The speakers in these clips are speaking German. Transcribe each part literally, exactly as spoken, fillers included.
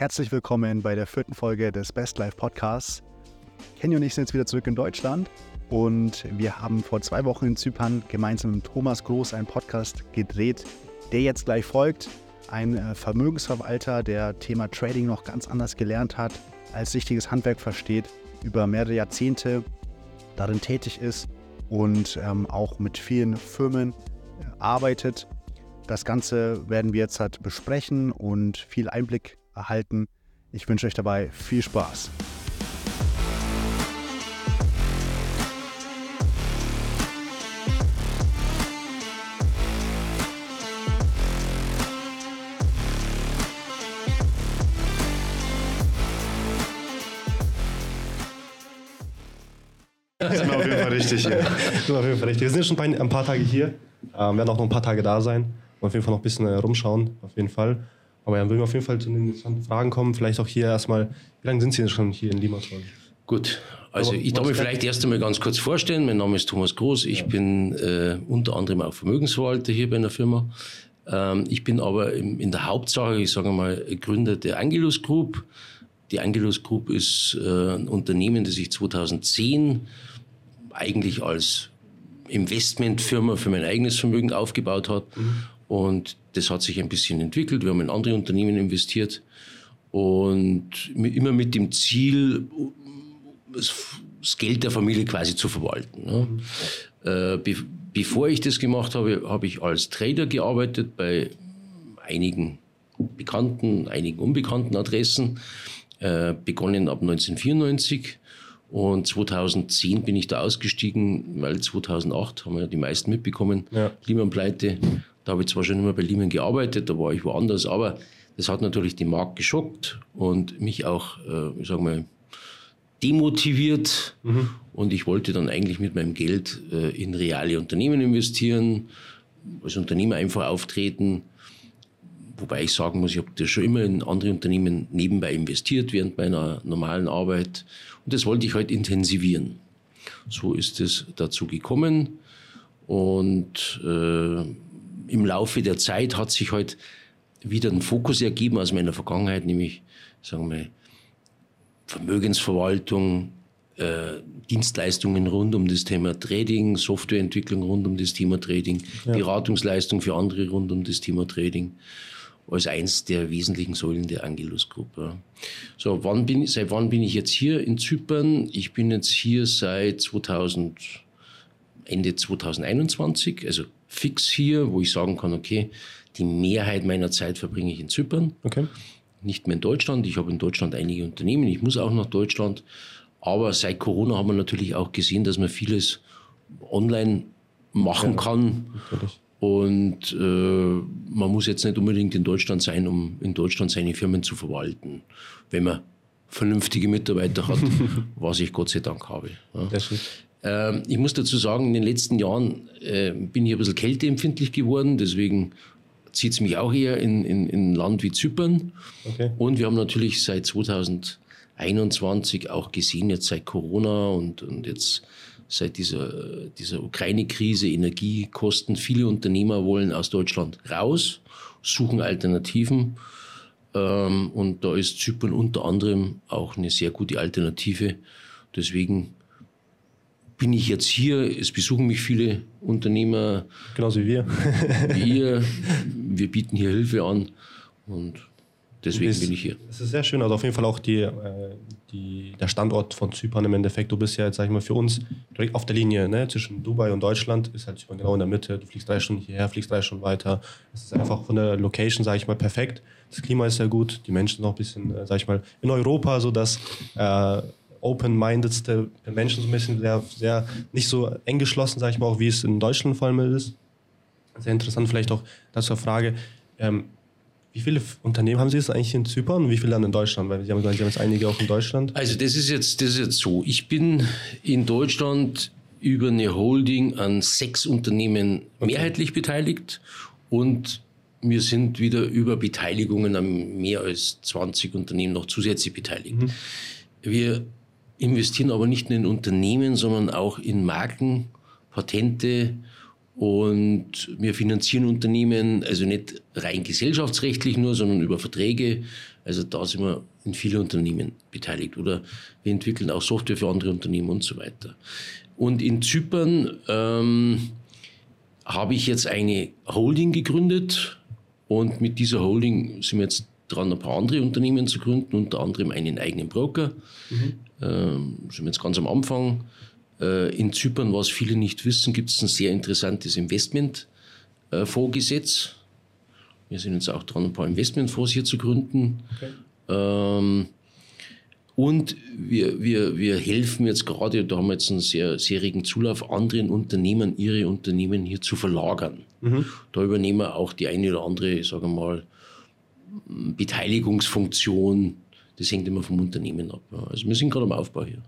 Herzlich willkommen bei der vierten Folge des BestLife-Podcasts. Kenny und ich sind jetzt wieder zurück in Deutschland und wir haben vor zwei Wochen in Zypern gemeinsam mit Thomas Groß einen Podcast gedreht, der jetzt gleich folgt. Ein Vermögensverwalter, der Thema Trading noch ganz anders gelernt hat, als richtiges Handwerk versteht, über mehrere Jahrzehnte darin tätig ist und ähm, auch mit vielen Firmen arbeitet. Das Ganze werden wir jetzt halt besprechen und viel Einblick erhalten. Ich wünsche euch dabei viel Spaß. Das ist auf jeden Fall richtig hier. Sind auf jeden Fall richtig. Wir sind schon ein paar Tage hier, ähm, werden auch noch ein paar Tage da sein und auf jeden Fall noch ein bisschen äh, rumschauen, auf jeden Fall. Aber dann ja, würden wir auf jeden Fall zu den interessanten Fragen kommen. Vielleicht auch hier erstmal, wie lange sind Sie denn schon hier in Limassol? Gut, also aber ich darf mich vielleicht erst einmal ganz kurz vorstellen. Mein Name ist Thomas Groß. Ich ja. bin äh, unter anderem auch Vermögensverwalter hier bei einer Firma. Ähm, ich bin aber im, in der Hauptsache, ich sage mal, Gründer der Angelus Group. Die Angelus Group ist äh, ein Unternehmen, das ich zweitausendzehn eigentlich als Investmentfirma für mein eigenes Vermögen aufgebaut habe. Mhm. Und das hat sich ein bisschen entwickelt. Wir haben in andere Unternehmen investiert und immer mit dem Ziel, das Geld der Familie quasi zu verwalten. Bevor ich das gemacht habe, habe ich als Trader gearbeitet bei einigen bekannten, einigen unbekannten Adressen. Begonnen ab neunzehnhundertvierundneunzig. Und zweitausendzehn bin ich da ausgestiegen, weil zweitausendacht haben wir ja die meisten mitbekommen, ja. Lehman-Pleite. Da habe ich zwar schon immer bei Lehman gearbeitet, da war ich woanders, aber das hat natürlich den Markt geschockt und mich auch, äh, ich sag mal, demotiviert. Mhm. Und ich wollte dann eigentlich mit meinem Geld äh, in reale Unternehmen investieren, als Unternehmer einfach auftreten. Wobei ich sagen muss, ich habe das schon immer in andere Unternehmen nebenbei investiert während meiner normalen Arbeit. Und das wollte ich halt intensivieren. So ist es dazu gekommen. Und äh, im Laufe der Zeit hat sich halt wieder ein Fokus ergeben aus meiner Vergangenheit, nämlich sagen wir, Vermögensverwaltung, äh, Dienstleistungen rund um das Thema Trading, Softwareentwicklung rund um das Thema Trading, ja. Beratungsleistung für andere rund um das Thema Trading, als eins der wesentlichen Säulen der Angelus Gruppe. So, wann bin, seit wann bin ich jetzt hier in Zypern? Ich bin jetzt hier seit zweitausend, Ende zweitausendeinundzwanzig, also fix hier, wo ich sagen kann, okay, die Mehrheit meiner Zeit verbringe ich in Zypern, okay. Nicht mehr in Deutschland. Ich habe in Deutschland einige Unternehmen, ich muss auch nach Deutschland. Aber seit Corona haben wir natürlich auch gesehen, dass man vieles online machen ja, kann. Natürlich. Und äh, man muss jetzt nicht unbedingt in Deutschland sein, um in Deutschland seine Firmen zu verwalten, wenn man vernünftige Mitarbeiter hat, was ich Gott sei Dank habe. Ja. Das ist. Ähm, ich muss dazu sagen, in den letzten Jahren äh, bin ich ein bisschen kälteempfindlich geworden, deswegen zieht es mich auch eher in, in, in ein Land wie Zypern. Okay. Und wir haben natürlich seit zweitausendeinundzwanzig auch gesehen, jetzt seit Corona und, und jetzt seit dieser, dieser Ukraine-Krise, Energiekosten. Viele Unternehmer wollen aus Deutschland raus, suchen Alternativen. Ähm, und da ist Zypern unter anderem auch eine sehr gute Alternative. Deswegen bin ich jetzt hier. Es besuchen mich viele Unternehmer. Genauso wie wir. wir. Wir bieten hier Hilfe an und deswegen bist, bin ich hier. Es ist sehr schön, also auf jeden Fall auch die, die, der Standort von Zypern im Endeffekt. Du bist ja jetzt, sag ich mal, für uns direkt auf der Linie, ne? Zwischen Dubai und Deutschland ist halt Zypern genau in der Mitte. Du fliegst drei Stunden hierher, fliegst drei Stunden weiter. Es ist einfach von der Location, sag ich mal, perfekt. Das Klima ist sehr gut, die Menschen sind noch ein bisschen, sag ich mal, in Europa, so dass äh, open-mindedste Menschen so ein bisschen sehr, sehr nicht so eng geschlossen, sag ich mal, auch wie es in Deutschland vor allem ist. Sehr interessant vielleicht auch dazu eine Frage, ähm, wie viele Unternehmen haben Sie jetzt eigentlich in Zypern und wie viele dann in Deutschland? Weil Sie haben gesagt, Sie haben jetzt einige auch in Deutschland. Also das ist jetzt, das ist jetzt so. Ich bin in Deutschland über eine Holding an sechs Unternehmen okay. mehrheitlich beteiligt und wir sind wieder über Beteiligungen an mehr als zwanzig Unternehmen noch zusätzlich beteiligt. Mhm. Wir investieren aber nicht nur in Unternehmen, sondern auch in Marken, Patente und wir finanzieren Unternehmen, also nicht rein gesellschaftsrechtlich nur, sondern über Verträge. Also da sind wir in viele Unternehmen beteiligt oder wir entwickeln auch Software für andere Unternehmen und so weiter. Und in Zypern ähm, habe ich jetzt eine Holding gegründet und mit dieser Holding sind wir jetzt dran, ein paar andere Unternehmen zu gründen, unter anderem einen eigenen Broker. Mhm. Ähm, sind wir jetzt ganz am Anfang. Äh, in Zypern, was viele nicht wissen, gibt es ein sehr interessantes Investmentfondsgesetz. Wir sind jetzt auch dran, ein paar Investmentfonds hier zu gründen. Okay. Ähm, und wir, wir, wir helfen jetzt gerade, da haben wir jetzt einen sehr, sehr regen Zulauf, anderen Unternehmen, ihre Unternehmen hier zu verlagern. Mhm. Da übernehmen wir auch die eine oder andere, sagen wir mal, Beteiligungsfunktion, das hängt immer vom Unternehmen ab. Also wir sind gerade am Aufbau hier.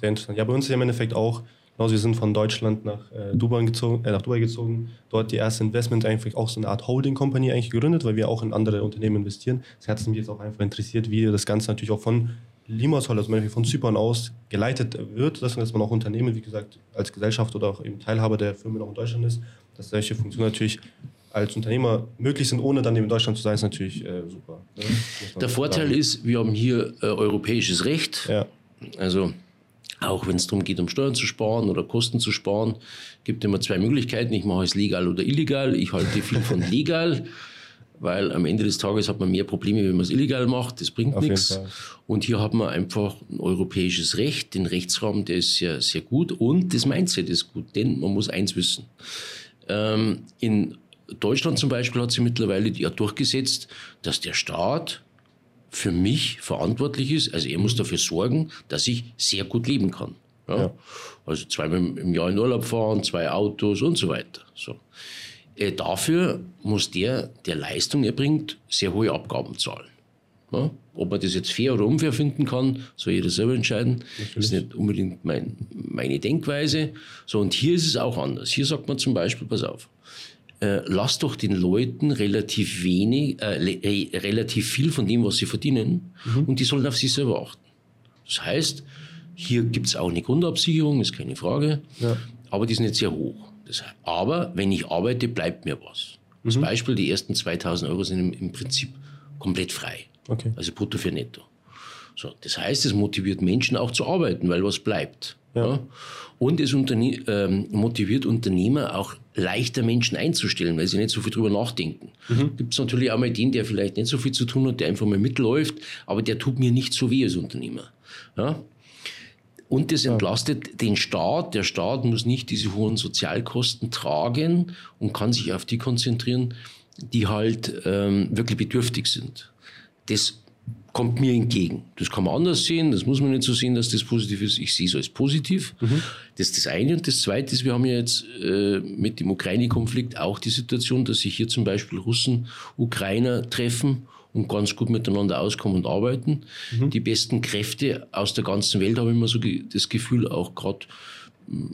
Sehr interessant. Ja, bei uns ist ja im Endeffekt auch, also wir sind von Deutschland nach, äh, Dubai gezogen, äh, nach Dubai gezogen, dort die erste Investment eigentlich auch so eine Art Holding-Company eigentlich gegründet, weil wir auch in andere Unternehmen investieren. Das hat mich jetzt auch einfach interessiert, wie das Ganze natürlich auch von Limassol, also von Zypern aus geleitet wird, dass man auch Unternehmen, wie gesagt, als Gesellschaft oder auch eben Teilhaber der Firmen auch in Deutschland ist, dass solche Funktionen natürlich als Unternehmer möglich sind, ohne dann in Deutschland zu sein, ist natürlich äh, super. Ne? Der Vorteil sagen. ist, wir haben hier äh, europäisches Recht. Ja. Also auch wenn es darum geht, um Steuern zu sparen oder Kosten zu sparen, gibt immer zwei Möglichkeiten. Ich mache es legal oder illegal. Ich halte viel von legal, weil am Ende des Tages hat man mehr Probleme, wenn man es illegal macht. Das bringt nichts. Und hier hat man einfach ein europäisches Recht. Den Rechtsrahmen, der ist sehr, sehr gut. Und das Mindset ist gut, denn man muss eins wissen. Ähm, in Deutschland zum Beispiel hat sich mittlerweile ja durchgesetzt, dass der Staat für mich verantwortlich ist. Also er muss dafür sorgen, dass ich sehr gut leben kann. Ja? Ja. Also zweimal im Jahr in Urlaub fahren, zwei Autos und so weiter. So. Äh, dafür muss der, der Leistung erbringt, sehr hohe Abgaben zahlen. Ja? Ob man das jetzt fair oder unfair finden kann, soll jeder selber entscheiden. Natürlich. Das ist nicht unbedingt mein, meine Denkweise. So, und hier ist es auch anders. Hier sagt man zum Beispiel, pass auf, Äh, lass doch den Leuten relativ wenig, äh, le- äh, relativ viel von dem, was sie verdienen, mhm. und die sollen auf sich selber achten. Das heißt, hier gibt es auch eine Grundabsicherung, ist keine Frage, ja. aber die ist nicht sehr hoch. Das heißt, aber wenn ich arbeite, bleibt mir was. Mhm. Zum Beispiel die ersten zweitausend Euro sind im, im Prinzip komplett frei, okay. also brutto für netto. So, das heißt, es motiviert Menschen auch zu arbeiten, weil was bleibt. Ja. Ja. Und es unterne- ähm, motiviert Unternehmer auch leichter Menschen einzustellen, weil sie nicht so viel drüber nachdenken. Mhm. Gibt es natürlich auch mal den, der vielleicht nicht so viel zu tun hat, der einfach mal mitläuft, aber der tut mir nicht so weh als Unternehmer. Ja? Und das entlastet ja. den Staat. Der Staat muss nicht diese hohen Sozialkosten tragen und kann sich auf die konzentrieren, die halt ähm, wirklich bedürftig sind. Das kommt mir entgegen. Das kann man anders sehen, das muss man nicht so sehen, dass das positiv ist. Ich sehe es als positiv. Mhm. Das ist das eine. Und das zweite ist, wir haben ja jetzt äh, mit dem Ukraine-Konflikt auch die Situation, dass sich hier zum Beispiel Russen, Ukrainer treffen und ganz gut miteinander auskommen und arbeiten. Mhm. Die besten Kräfte aus der ganzen Welt, habe ich immer so ge- das Gefühl, auch gerade,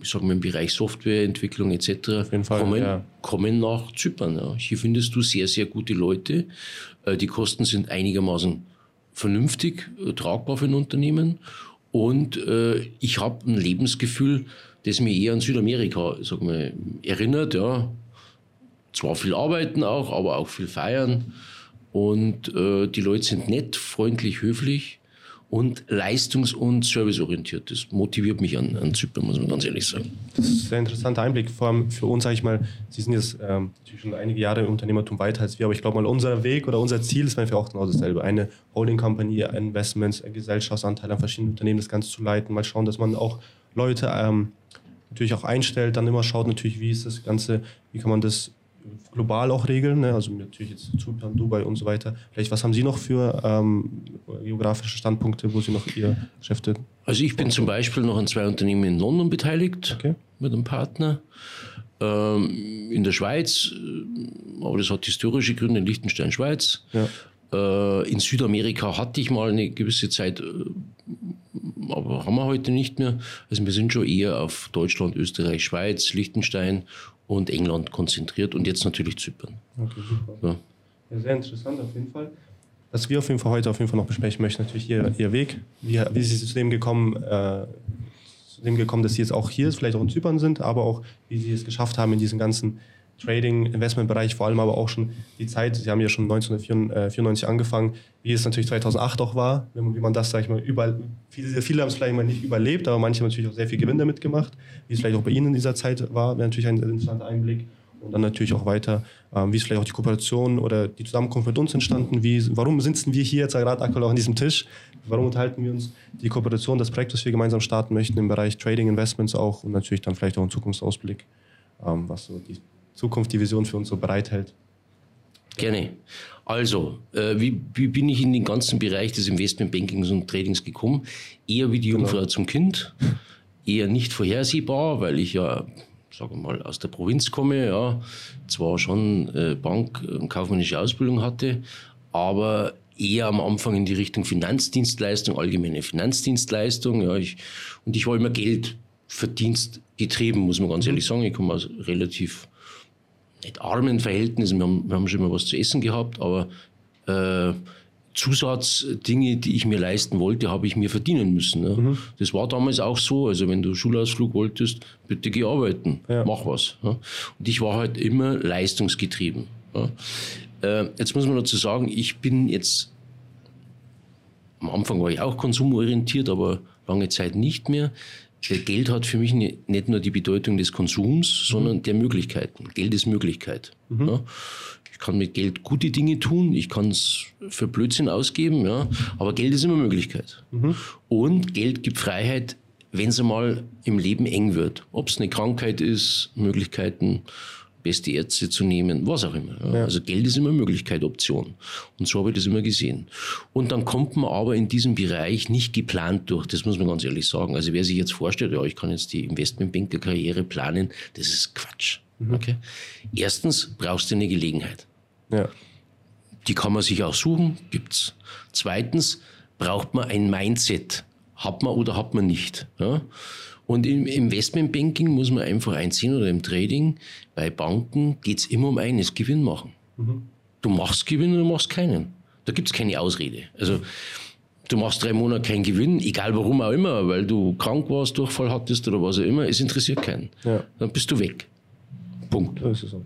ich sage mal, im Bereich Softwareentwicklung et cetera, kommen, ja. kommen nach Zypern. Ja. Hier findest du sehr, sehr gute Leute. Äh, die Kosten sind einigermaßen vernünftig, äh, tragbar für ein Unternehmen. Und äh, ich habe ein Lebensgefühl, das mich eher an Südamerika sag mal, erinnert. Ja. Zwar viel arbeiten auch, aber auch viel feiern. Und äh, die Leute sind nett, freundlich, höflich und leistungs- und serviceorientiert. Das motiviert mich an, an Zypern, muss man ganz ehrlich sagen. Das ist ein sehr interessanter Einblick, vor allem für uns, sage ich mal, Sie sind jetzt ähm, schon einige Jahre im Unternehmertum weiter als wir, aber ich glaube mal, unser Weg oder unser Ziel ist einfach auch genau dasselbe. Eine Holding-Company, Investments, Gesellschaftsanteile an verschiedenen Unternehmen, das Ganze zu leiten, mal schauen, dass man auch Leute ähm, natürlich auch einstellt, dann immer schaut natürlich, wie ist das Ganze, wie kann man das global auch regeln, ne? Also natürlich jetzt Zypern, Dubai und so weiter. Vielleicht, was haben Sie noch für ähm, geografische Standpunkte, wo Sie noch Ihr Geschäfte? Also ich bin zum Beispiel noch an zwei Unternehmen in London beteiligt, okay. mit einem Partner. Ähm, in der Schweiz, aber das hat historische Gründe, in Liechtenstein, Schweiz. Ja. Äh, in Südamerika hatte ich mal eine gewisse Zeit, aber haben wir heute nicht mehr. Also wir sind schon eher auf Deutschland, Österreich, Schweiz, Liechtenstein und England konzentriert und jetzt natürlich Zypern. Okay, super. Ja. Ja, sehr interessant auf jeden Fall. Was wir auf jeden Fall heute auf jeden Fall noch besprechen möchten, natürlich Ihr, ihr Weg. Wie, wie sind Sie zu dem gekommen, äh, zu dem gekommen, dass Sie jetzt auch hier, vielleicht auch in Zypern sind, aber auch wie Sie es geschafft haben, in diesen ganzen Trading, Investmentbereich, vor allem aber auch schon die Zeit, Sie haben ja schon neunzehnhundertvierundneunzig angefangen, wie es natürlich zweitausendacht auch war, wie man das, sag ich mal, überall, viele, viele haben es vielleicht mal nicht überlebt, aber manche haben natürlich auch sehr viel Gewinn damit gemacht, wie es vielleicht auch bei Ihnen in dieser Zeit war, wäre natürlich ein interessanter Einblick. Und dann natürlich auch weiter, wie ist vielleicht auch die Kooperation oder die Zusammenkunft mit uns entstanden, wie, warum sitzen wir hier jetzt gerade aktuell auch an diesem Tisch, warum unterhalten wir uns, die Kooperation, das Projekt, das wir gemeinsam starten möchten im Bereich Trading, Investments auch und natürlich dann vielleicht auch einen Zukunftsausblick, was so die Zukunft, die Vision für uns so bereithält. Gerne. Also, äh, wie, wie bin ich in den ganzen Bereich des Investmentbankings und Tradings gekommen? Eher wie die Jungfrau genau. zum Kind, eher nicht vorhersehbar, weil ich ja, sagen wir mal, aus der Provinz komme, ja, zwar schon äh, Bank- und kaufmännische Ausbildung hatte, aber eher am Anfang in die Richtung Finanzdienstleistung, allgemeine Finanzdienstleistung. Ja, ich, und ich war immer Geldverdienst getrieben, muss man ganz ehrlich sagen. Ich komme aus relativ nicht armen Verhältnissen, wir haben, wir haben schon immer was zu essen gehabt, aber äh, Zusatzdinge, die ich mir leisten wollte, habe ich mir verdienen müssen. Ne? Mhm. Das war damals auch so. Also wenn du Schulausflug wolltest, bitte geh arbeiten, ja. mach was. Ja? Und ich war halt immer leistungsgetrieben. Ja? Äh, jetzt muss man dazu sagen, ich bin jetzt, am Anfang war ich auch konsumorientiert, aber lange Zeit nicht mehr. Geld hat für mich nicht nur die Bedeutung des Konsums, sondern der Möglichkeiten. Geld ist Möglichkeit. Mhm. Ja. Ich kann mit Geld gute Dinge tun, ich kann es für Blödsinn ausgeben, ja. aber Geld ist immer Möglichkeit. Mhm. Und Geld gibt Freiheit, wenn es einmal im Leben eng wird. Ob es eine Krankheit ist, Möglichkeiten, beste Ärzte zu nehmen, was auch immer. Ja. Ja. Also Geld ist immer Möglichkeit, Option. Und so habe ich das immer gesehen. Und dann kommt man aber in diesem Bereich nicht geplant durch, das muss man ganz ehrlich sagen. Also wer sich jetzt vorstellt, ja, ich kann jetzt die Investmentbanker-Karriere planen, das ist Quatsch. Mhm. Okay? Erstens brauchst du eine Gelegenheit. Ja. Die kann man sich auch suchen, gibt's. Zweitens braucht man ein Mindset. Hat man oder hat man nicht. Ja? Und im Investmentbanking muss man einfach einsehen oder im Trading, bei Banken geht es immer um eines, Gewinn machen. Mhm. Du machst Gewinn oder du machst keinen. Da gibt es keine Ausrede. Also du machst drei Monate keinen Gewinn, egal warum auch immer, weil du krank warst, Durchfall hattest oder was auch immer, es interessiert keinen. Ja. Dann bist du weg. Punkt.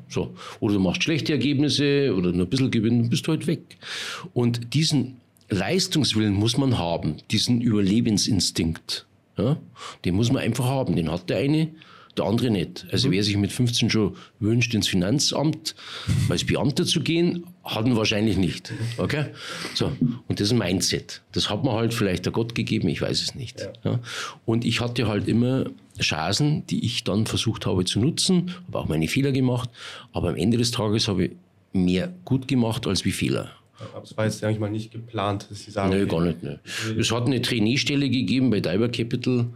So. Oder du machst schlechte Ergebnisse oder nur ein bisschen Gewinn, dann bist du halt weg. Und diesen Leistungswillen muss man haben, diesen Überlebensinstinkt. Ja, den muss man einfach haben, den hat der eine, der andere nicht. Also mhm. wer sich mit fünfzehn schon wünscht, ins Finanzamt als Beamter zu gehen, hat ihn wahrscheinlich nicht. Okay? So. Und das ist ein Mindset. Das hat man halt vielleicht der Gott gegeben, ich weiß es nicht. Ja. Ja. Und ich hatte halt immer Chancen, die ich dann versucht habe zu nutzen, habe auch meine Fehler gemacht, aber am Ende des Tages habe ich mehr gut gemacht als wie Fehler. Aber es war jetzt eigentlich mal nicht geplant, dass Sie sagen... Nein, okay. gar nicht. Ne. Es hat eine Trainee-Stelle gegeben bei Diver Capital mhm.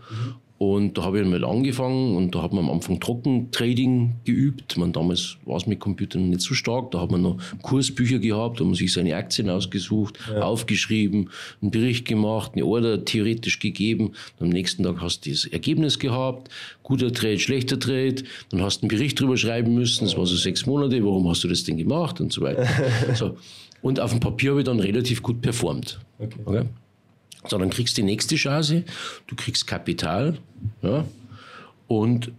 und da habe ich mal angefangen und da hat man am Anfang Trockentrading geübt. Man, damals war es mit Computern nicht so stark, da hat man noch Kursbücher gehabt, da hat man sich seine Aktien ausgesucht, ja. aufgeschrieben, einen Bericht gemacht, eine Order theoretisch gegeben. Und am nächsten Tag hast du das Ergebnis gehabt, guter Trade, schlechter Trade, dann hast du einen Bericht drüber schreiben müssen, das war so sechs Monate, warum hast du das denn gemacht und so weiter. So. Und auf dem Papier habe ich dann relativ gut performt. Okay. Okay? So, dann kriegst du die nächste Chance, du kriegst Kapital ja, und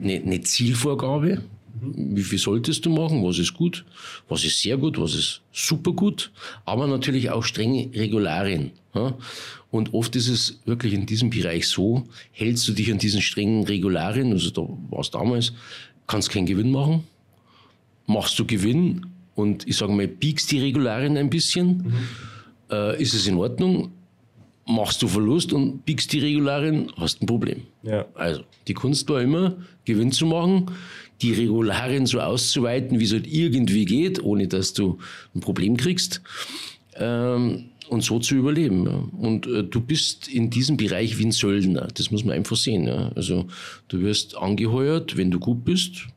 eine, eine Zielvorgabe. Mhm. Wie viel solltest du machen? Was ist gut? Was ist sehr gut? Was ist super gut? Aber natürlich auch strenge Regularien. Ja? Und oft ist es wirklich in diesem Bereich so, hältst du dich an diesen strengen Regularien, also da war es damals, kannst keinen Gewinn machen, machst du Gewinn, und ich sage mal, biegst die Regularien ein bisschen, mhm. äh, ist es in Ordnung, machst du Verlust und biegst die Regularien, hast ein Problem. Ja. Also die Kunst war immer, Gewinn zu machen, die Regularien so auszuweiten, wie es halt irgendwie geht, ohne dass du ein Problem kriegst ähm, und so zu überleben. Ja. Und äh, du bist in diesem Bereich wie ein Söldner, das muss man einfach sehen. Ja. Also du wirst angeheuert, wenn du gut bist,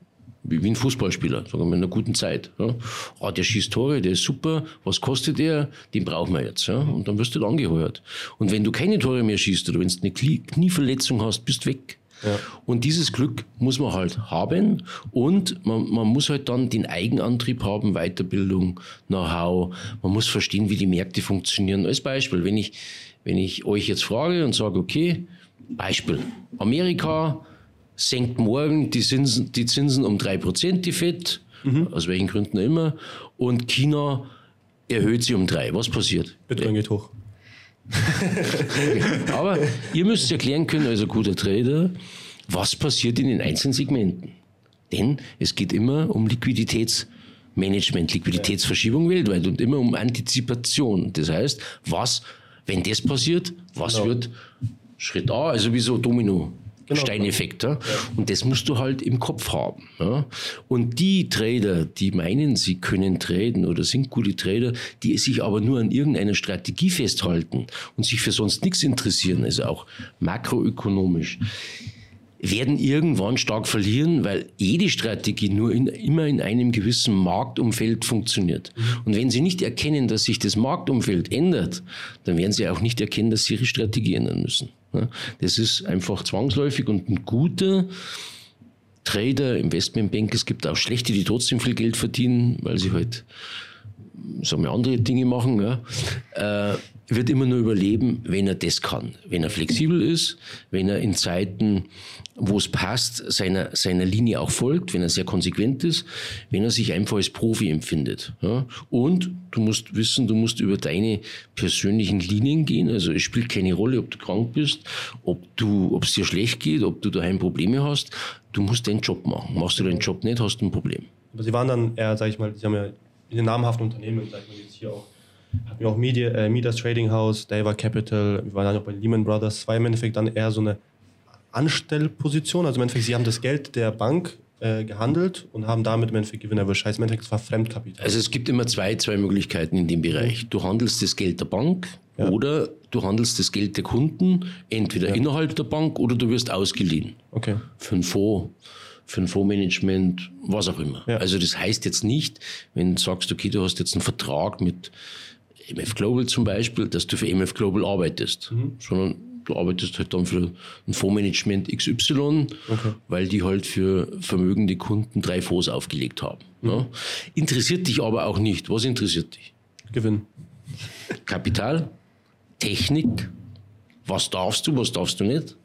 wie ein Fußballspieler, sagen wir mal, in einer guten Zeit. Ja. Ah, der schießt Tore, der ist super, was kostet der? Den brauchen wir jetzt. Ja. Und dann wirst du dann angeheuert. Und wenn du keine Tore mehr schießt oder wenn du eine Knieverletzung hast, bist du weg. Ja. Und dieses Glück muss man halt haben und man, man muss halt dann den Eigenantrieb haben, Weiterbildung, Know-how, man muss verstehen, wie die Märkte funktionieren. Als Beispiel, wenn ich, wenn ich euch jetzt frage und sage, okay, Beispiel, Amerika, senkt morgen die Zinsen, die Zinsen um drei Prozent, die Fed, mhm. aus welchen Gründen immer, und China erhöht sie um drei. Was passiert? Bitcoin geht hoch. Aber ihr müsst es erklären können, also guter Trader, was passiert in den einzelnen Segmenten. Denn es geht immer um Liquiditätsmanagement, Liquiditätsverschiebung weltweit und immer um Antizipation. Das heißt, was, wenn das passiert, was genau. wird Schritt A, also wie so Domino. Genau. Steineffekt. Ja? Ja. Und das musst du halt im Kopf haben. Ja? Und die Trader, die meinen, sie können traden oder sind gute Trader, die sich aber nur an irgendeiner Strategie festhalten und sich für sonst nichts interessieren, also auch makroökonomisch, werden irgendwann stark verlieren, weil jede Strategie nur in, immer in einem gewissen Marktumfeld funktioniert. Und wenn sie nicht erkennen, dass sich das Marktumfeld ändert, dann werden sie auch nicht erkennen, dass sie ihre Strategie ändern müssen. Das ist einfach zwangsläufig, und ein guter Trader, Investmentbanker, es gibt auch schlechte, die trotzdem viel Geld verdienen, weil sie halt, sagen wir, andere Dinge machen, ja, äh, wird immer nur überleben, wenn er das kann, wenn er flexibel ist, wenn er in Zeiten, wo es passt, seiner, seiner Linie auch folgt, wenn er sehr konsequent ist, wenn er sich einfach als Profi empfindet. Ja? Und du musst wissen, du musst über deine persönlichen Linien gehen, also es spielt keine Rolle, ob du krank bist, ob du, ob es dir schlecht geht, ob du daheim Probleme hast, du musst deinen Job machen. Machst du deinen Job nicht, hast du ein Problem. Aber Sie waren dann eher, sag ich mal, Sie haben ja in den namhaften Unternehmen, sag ich mal, jetzt hier auch, hatten wir auch Media, äh, Midas Trading House, Diver Capital, wir waren dann auch bei Lehman Brothers, war im Endeffekt dann eher so eine Anstellposition, also im Endeffekt, sie haben das Geld der Bank äh, gehandelt und haben damit im Endeffekt Gewinner bescheißen. Im Endeffekt, es war Fremdkapital. Also es gibt immer zwei, zwei Möglichkeiten in dem Bereich. Du handelst das Geld der Bank, ja. oder du handelst das Geld der Kunden, entweder ja. innerhalb der Bank oder du wirst ausgeliehen. Okay. Für einen Fonds. für ein Fondsmanagement, was auch immer. Ja. Also das heißt jetzt nicht, wenn du sagst, okay, du hast jetzt einen Vertrag mit M F Global zum Beispiel, dass du für M F Global arbeitest, mhm. sondern du arbeitest halt dann für ein Fondsmanagement X Y, okay. weil die halt für vermögende Kunden drei Fonds aufgelegt haben. Mhm. Ja. Interessiert dich aber auch nicht. Was interessiert dich? Gewinn. Kapital, Technik, was darfst du, was darfst du nicht?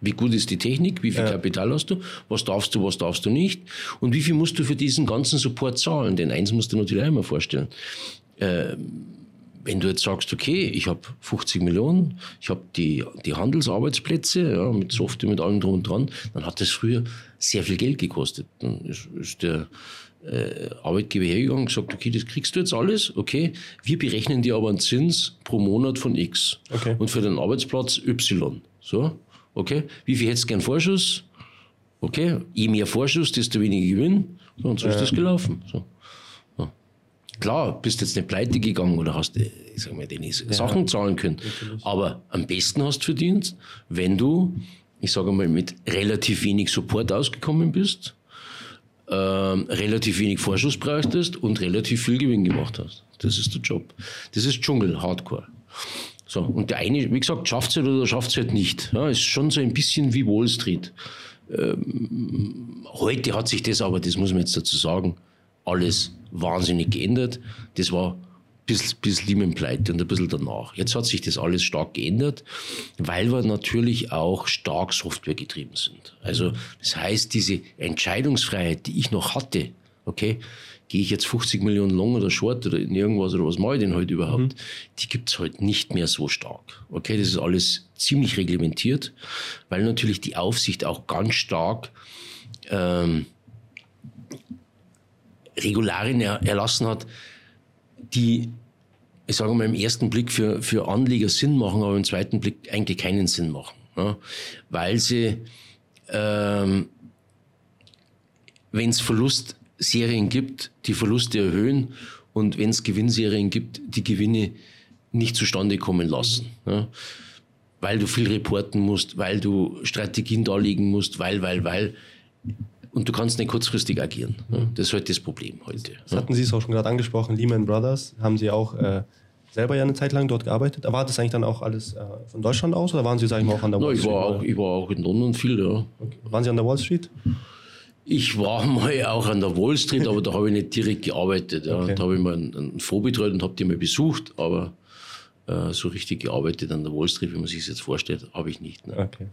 Wie gut ist die Technik? Wie viel ja. Kapital hast du? Was darfst du, was darfst du nicht? Und wie viel musst du für diesen ganzen Support zahlen? Denn eins musst du natürlich einmal vorstellen. Äh, wenn du jetzt sagst, okay, ich habe fünfzig Millionen, ich habe die, die Handelsarbeitsplätze, ja, mit Software, mit allem drum und dran, dann hat das früher sehr viel Geld gekostet. Dann ist, ist der äh, Arbeitgeber hergegangen und gesagt, okay, das kriegst du jetzt alles, okay, wir berechnen dir aber einen Zins pro Monat von X. Okay. Und für den Arbeitsplatz Y. So. Okay, wie viel hättest du gern Vorschuss? Okay, je mehr Vorschuss, desto weniger Gewinn. So, und so ist das gelaufen. So. Ja. Klar, bist jetzt nicht pleite gegangen oder hast, ich sag mal, deine ja. Sachen zahlen können. Aber am besten hast du verdient, wenn du, ich sage mal, mit relativ wenig Support ausgekommen bist, Ähm, relativ wenig Vorschuss brauchtest und relativ viel Gewinn gemacht hast. Das ist der Job. Das ist Dschungel, Hardcore. So, und der eine, wie gesagt, schafft es halt oder schafft es halt nicht. Ja, ist schon so ein bisschen wie Wall Street. Ähm, heute hat sich das aber, das muss man jetzt dazu sagen, alles wahnsinnig geändert. Das war bis, bis Lehman Pleite und ein bisschen danach. Jetzt hat sich das alles stark geändert, weil wir natürlich auch stark Software getrieben sind. Also das heißt, diese Entscheidungsfreiheit, die ich noch hatte, okay, gehe ich jetzt fünfzig Millionen long oder short oder in irgendwas oder was mache ich denn heute überhaupt, mhm. die gibt es heute nicht mehr so stark. Okay, das ist alles ziemlich reglementiert, weil natürlich die Aufsicht auch ganz stark ähm, Regularien er, erlassen hat, die, ich sage mal, im ersten Blick für, für Anleger Sinn machen, aber im zweiten Blick eigentlich keinen Sinn machen, ja, weil sie, ähm, wenn es Verlust Serien gibt, die Verluste erhöhen, und wenn es Gewinnserien gibt, die Gewinne nicht zustande kommen lassen. Ja? Weil du viel reporten musst, weil du Strategien darlegen musst, weil, weil, weil. Und du kannst nicht kurzfristig agieren. Ja? Das ist halt das Problem heute. Das ja? hatten Sie es auch schon gerade angesprochen, Lehman Brothers, haben Sie auch äh, selber ja eine Zeit lang dort gearbeitet. War das eigentlich dann auch alles äh, von Deutschland aus, oder waren Sie, sag ich mal, auch an der Wall no, ich Street? War auch, ich war auch in London viel, ja. Okay. Waren Sie an der Wall Street? Ich war mal auch an der Wall Street, aber da habe ich nicht direkt gearbeitet. Ja. Okay. Da habe ich mal einen Fonds betreut und habe die mal besucht, aber äh, so richtig gearbeitet an der Wall Street, wie man sich es jetzt vorstellt, habe ich nicht. Ne? Okay.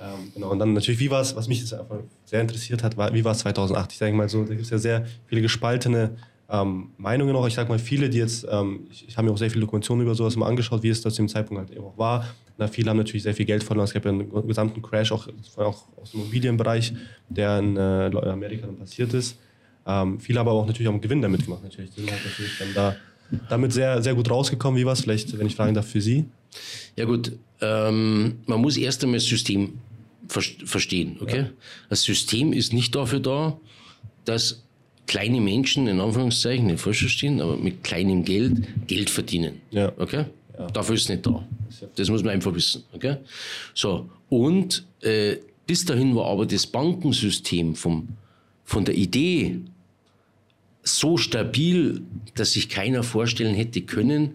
Ähm, genau, und dann natürlich, wie war es, was mich jetzt einfach sehr interessiert hat, war, wie war es zweitausendacht? Ich sage mal so, da gibt es ja sehr viele gespaltene Ähm, Meinungen auch. Ich sage mal, viele, die jetzt, ähm, ich, ich habe mir auch sehr viele Dokumentationen über sowas mal angeschaut, wie es da zu dem Zeitpunkt halt eben auch war. Na, viele haben natürlich sehr viel Geld verloren. Es gab ja einen gesamten Crash, auch, auch aus dem Immobilienbereich, der in äh, Amerika dann passiert ist. Ähm, viele haben aber auch natürlich auch einen Gewinn damit gemacht. Natürlich. Die sind halt natürlich dann da damit sehr, sehr gut rausgekommen. Wie war es vielleicht, wenn ich fragen darf, für Sie? Ja gut, ähm, man muss erst einmal das System ver- verstehen. Okay? Ja. Das System ist nicht dafür da, dass kleine Menschen, in Anführungszeichen, nicht falsch verstehen, aber mit kleinem Geld, Geld verdienen. Ja. Okay? Ja. Dafür ist es nicht da. Das muss man einfach wissen. Okay? So. Und äh, bis dahin war aber das Bankensystem vom, von der Idee so stabil, dass sich keiner vorstellen hätte können,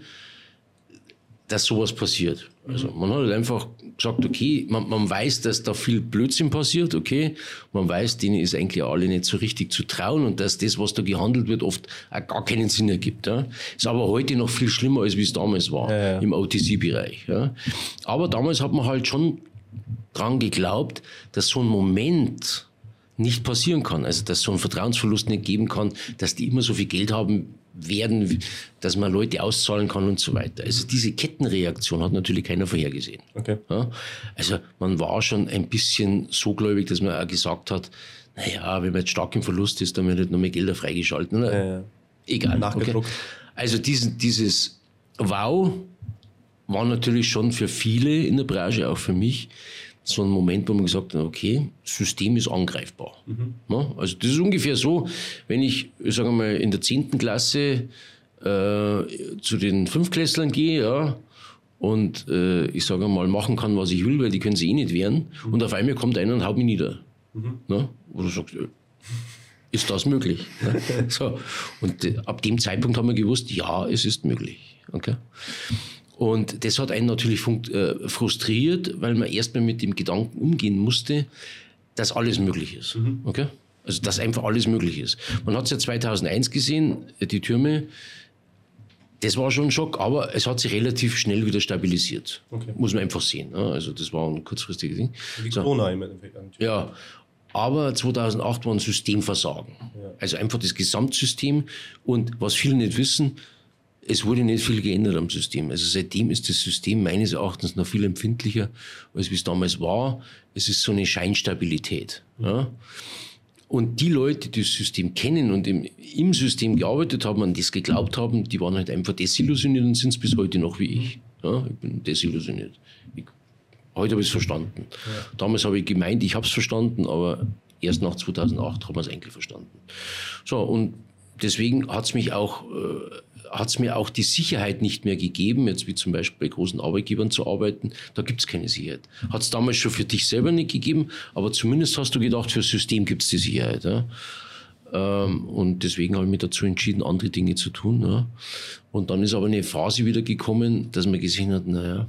dass sowas passiert. Also man hat halt einfach gesagt, okay, man, man weiß, dass da viel Blödsinn passiert, okay, man weiß, denen ist eigentlich alle nicht so richtig zu trauen und dass das, was da gehandelt wird, oft auch gar keinen Sinn ergibt. Ja. Ist aber heute noch viel schlimmer, als wie es damals war, ja, ja. Im O T C-Bereich. Ja. Aber damals hat man halt schon dran geglaubt, dass so ein Moment nicht passieren kann, also dass so ein Vertrauensverlust nicht geben kann, dass die immer so viel Geld haben werden, dass man Leute auszahlen kann und so weiter. Also diese Kettenreaktion hat natürlich keiner vorhergesehen. Okay. Ja? Also man war schon ein bisschen so gläubig, dass man auch gesagt hat, naja, wenn man jetzt stark im Verlust ist, dann wird halt noch mehr Gelder freigeschalten. Oder? Ja, ja. Egal. Nachgedruckt. Okay. Also diesen, dieses Wow war natürlich schon für viele in der Branche, auch für mich, so ein Moment, wo man gesagt hat, okay, das System ist angreifbar. Mhm. Ja, also das ist ungefähr so, wenn ich, sagen wir mal, in der zehnten Klasse äh, zu den Fünftklässlern gehe, ja, und äh, ich sage mal, machen kann, was ich will, weil die können sie eh nicht wehren, mhm. und auf einmal kommt einer und haut mich nieder. Mhm. Ja, wo du sagst, ist das möglich? Ja, so. Und äh, ab dem Zeitpunkt haben wir gewusst, ja, es ist möglich. Okay. Und das hat einen natürlich funkt, äh, frustriert, weil man erstmal mit dem Gedanken umgehen musste, dass alles möglich ist. Mhm. Okay? Also, dass einfach alles möglich ist. Man hat es ja zweitausendeins gesehen, die Türme. Das war schon ein Schock, aber es hat sich relativ schnell wieder stabilisiert. Okay. Muss man einfach sehen. Also, das war ein kurzfristiges Ding. Wie Corona im Endeffekt. Ja. Aber zweitausendacht war ein Systemversagen. Ja. Also, einfach das Gesamtsystem. Und was viele nicht wissen, es wurde nicht viel geändert am System. Also seitdem ist das System meines Erachtens noch viel empfindlicher, als wie es damals war. Es ist so eine Scheinstabilität. Ja? Und die Leute, die das System kennen und im, im System gearbeitet haben, an das geglaubt haben, die waren halt einfach desillusioniert und sind es bis heute noch wie ich. Ja? Ich bin desillusioniert. Ich, heute habe ich es verstanden. Ja. Damals habe ich gemeint, ich habe es verstanden, aber erst nach zweitausendacht haben wir es eigentlich verstanden. So, und deswegen hat es mich auch... Äh, hat es mir auch die Sicherheit nicht mehr gegeben, jetzt wie zum Beispiel bei großen Arbeitgebern zu arbeiten, da gibt es keine Sicherheit. Hat es damals schon für dich selber nicht gegeben, aber zumindest hast du gedacht, fürs System gibt es die Sicherheit. Ja? Und deswegen habe ich mich dazu entschieden, andere Dinge zu tun. Ja? Und dann ist aber eine Phase wieder gekommen, dass man gesehen hat, naja,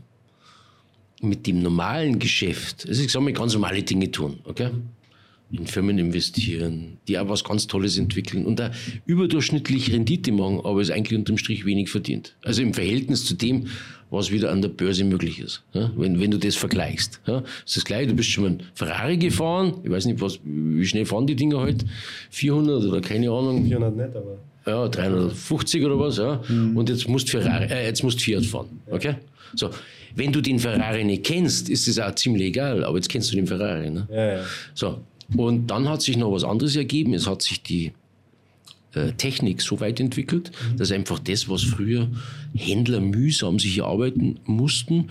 mit dem normalen Geschäft, also ich sage mal, ich kann normale Dinge tun, okay? In Firmen investieren, die auch was ganz Tolles entwickeln und da überdurchschnittlich Rendite machen, aber es eigentlich unterm Strich wenig verdient. Also im Verhältnis zu dem, was wieder an der Börse möglich ist. Ja? Wenn, wenn du das vergleichst. Ja? Ist das gleich, du bist schon mal einen Ferrari gefahren, ich weiß nicht, was, wie schnell fahren die Dinger halt? vierhundert oder keine Ahnung. vierhundert nicht, aber... Ja, dreihundertfünfzig oder was, ja. Mhm. Und jetzt musst Ferrari, äh, jetzt musst Fiat fahren, okay? So. Wenn du den Ferrari nicht kennst, ist das auch ziemlich egal, aber jetzt kennst du den Ferrari, ne? Ja, ja. So. Und dann hat sich noch was anderes ergeben. Es hat sich die äh, Technik so weit entwickelt, dass einfach das, was früher Händler mühsam sich erarbeiten mussten,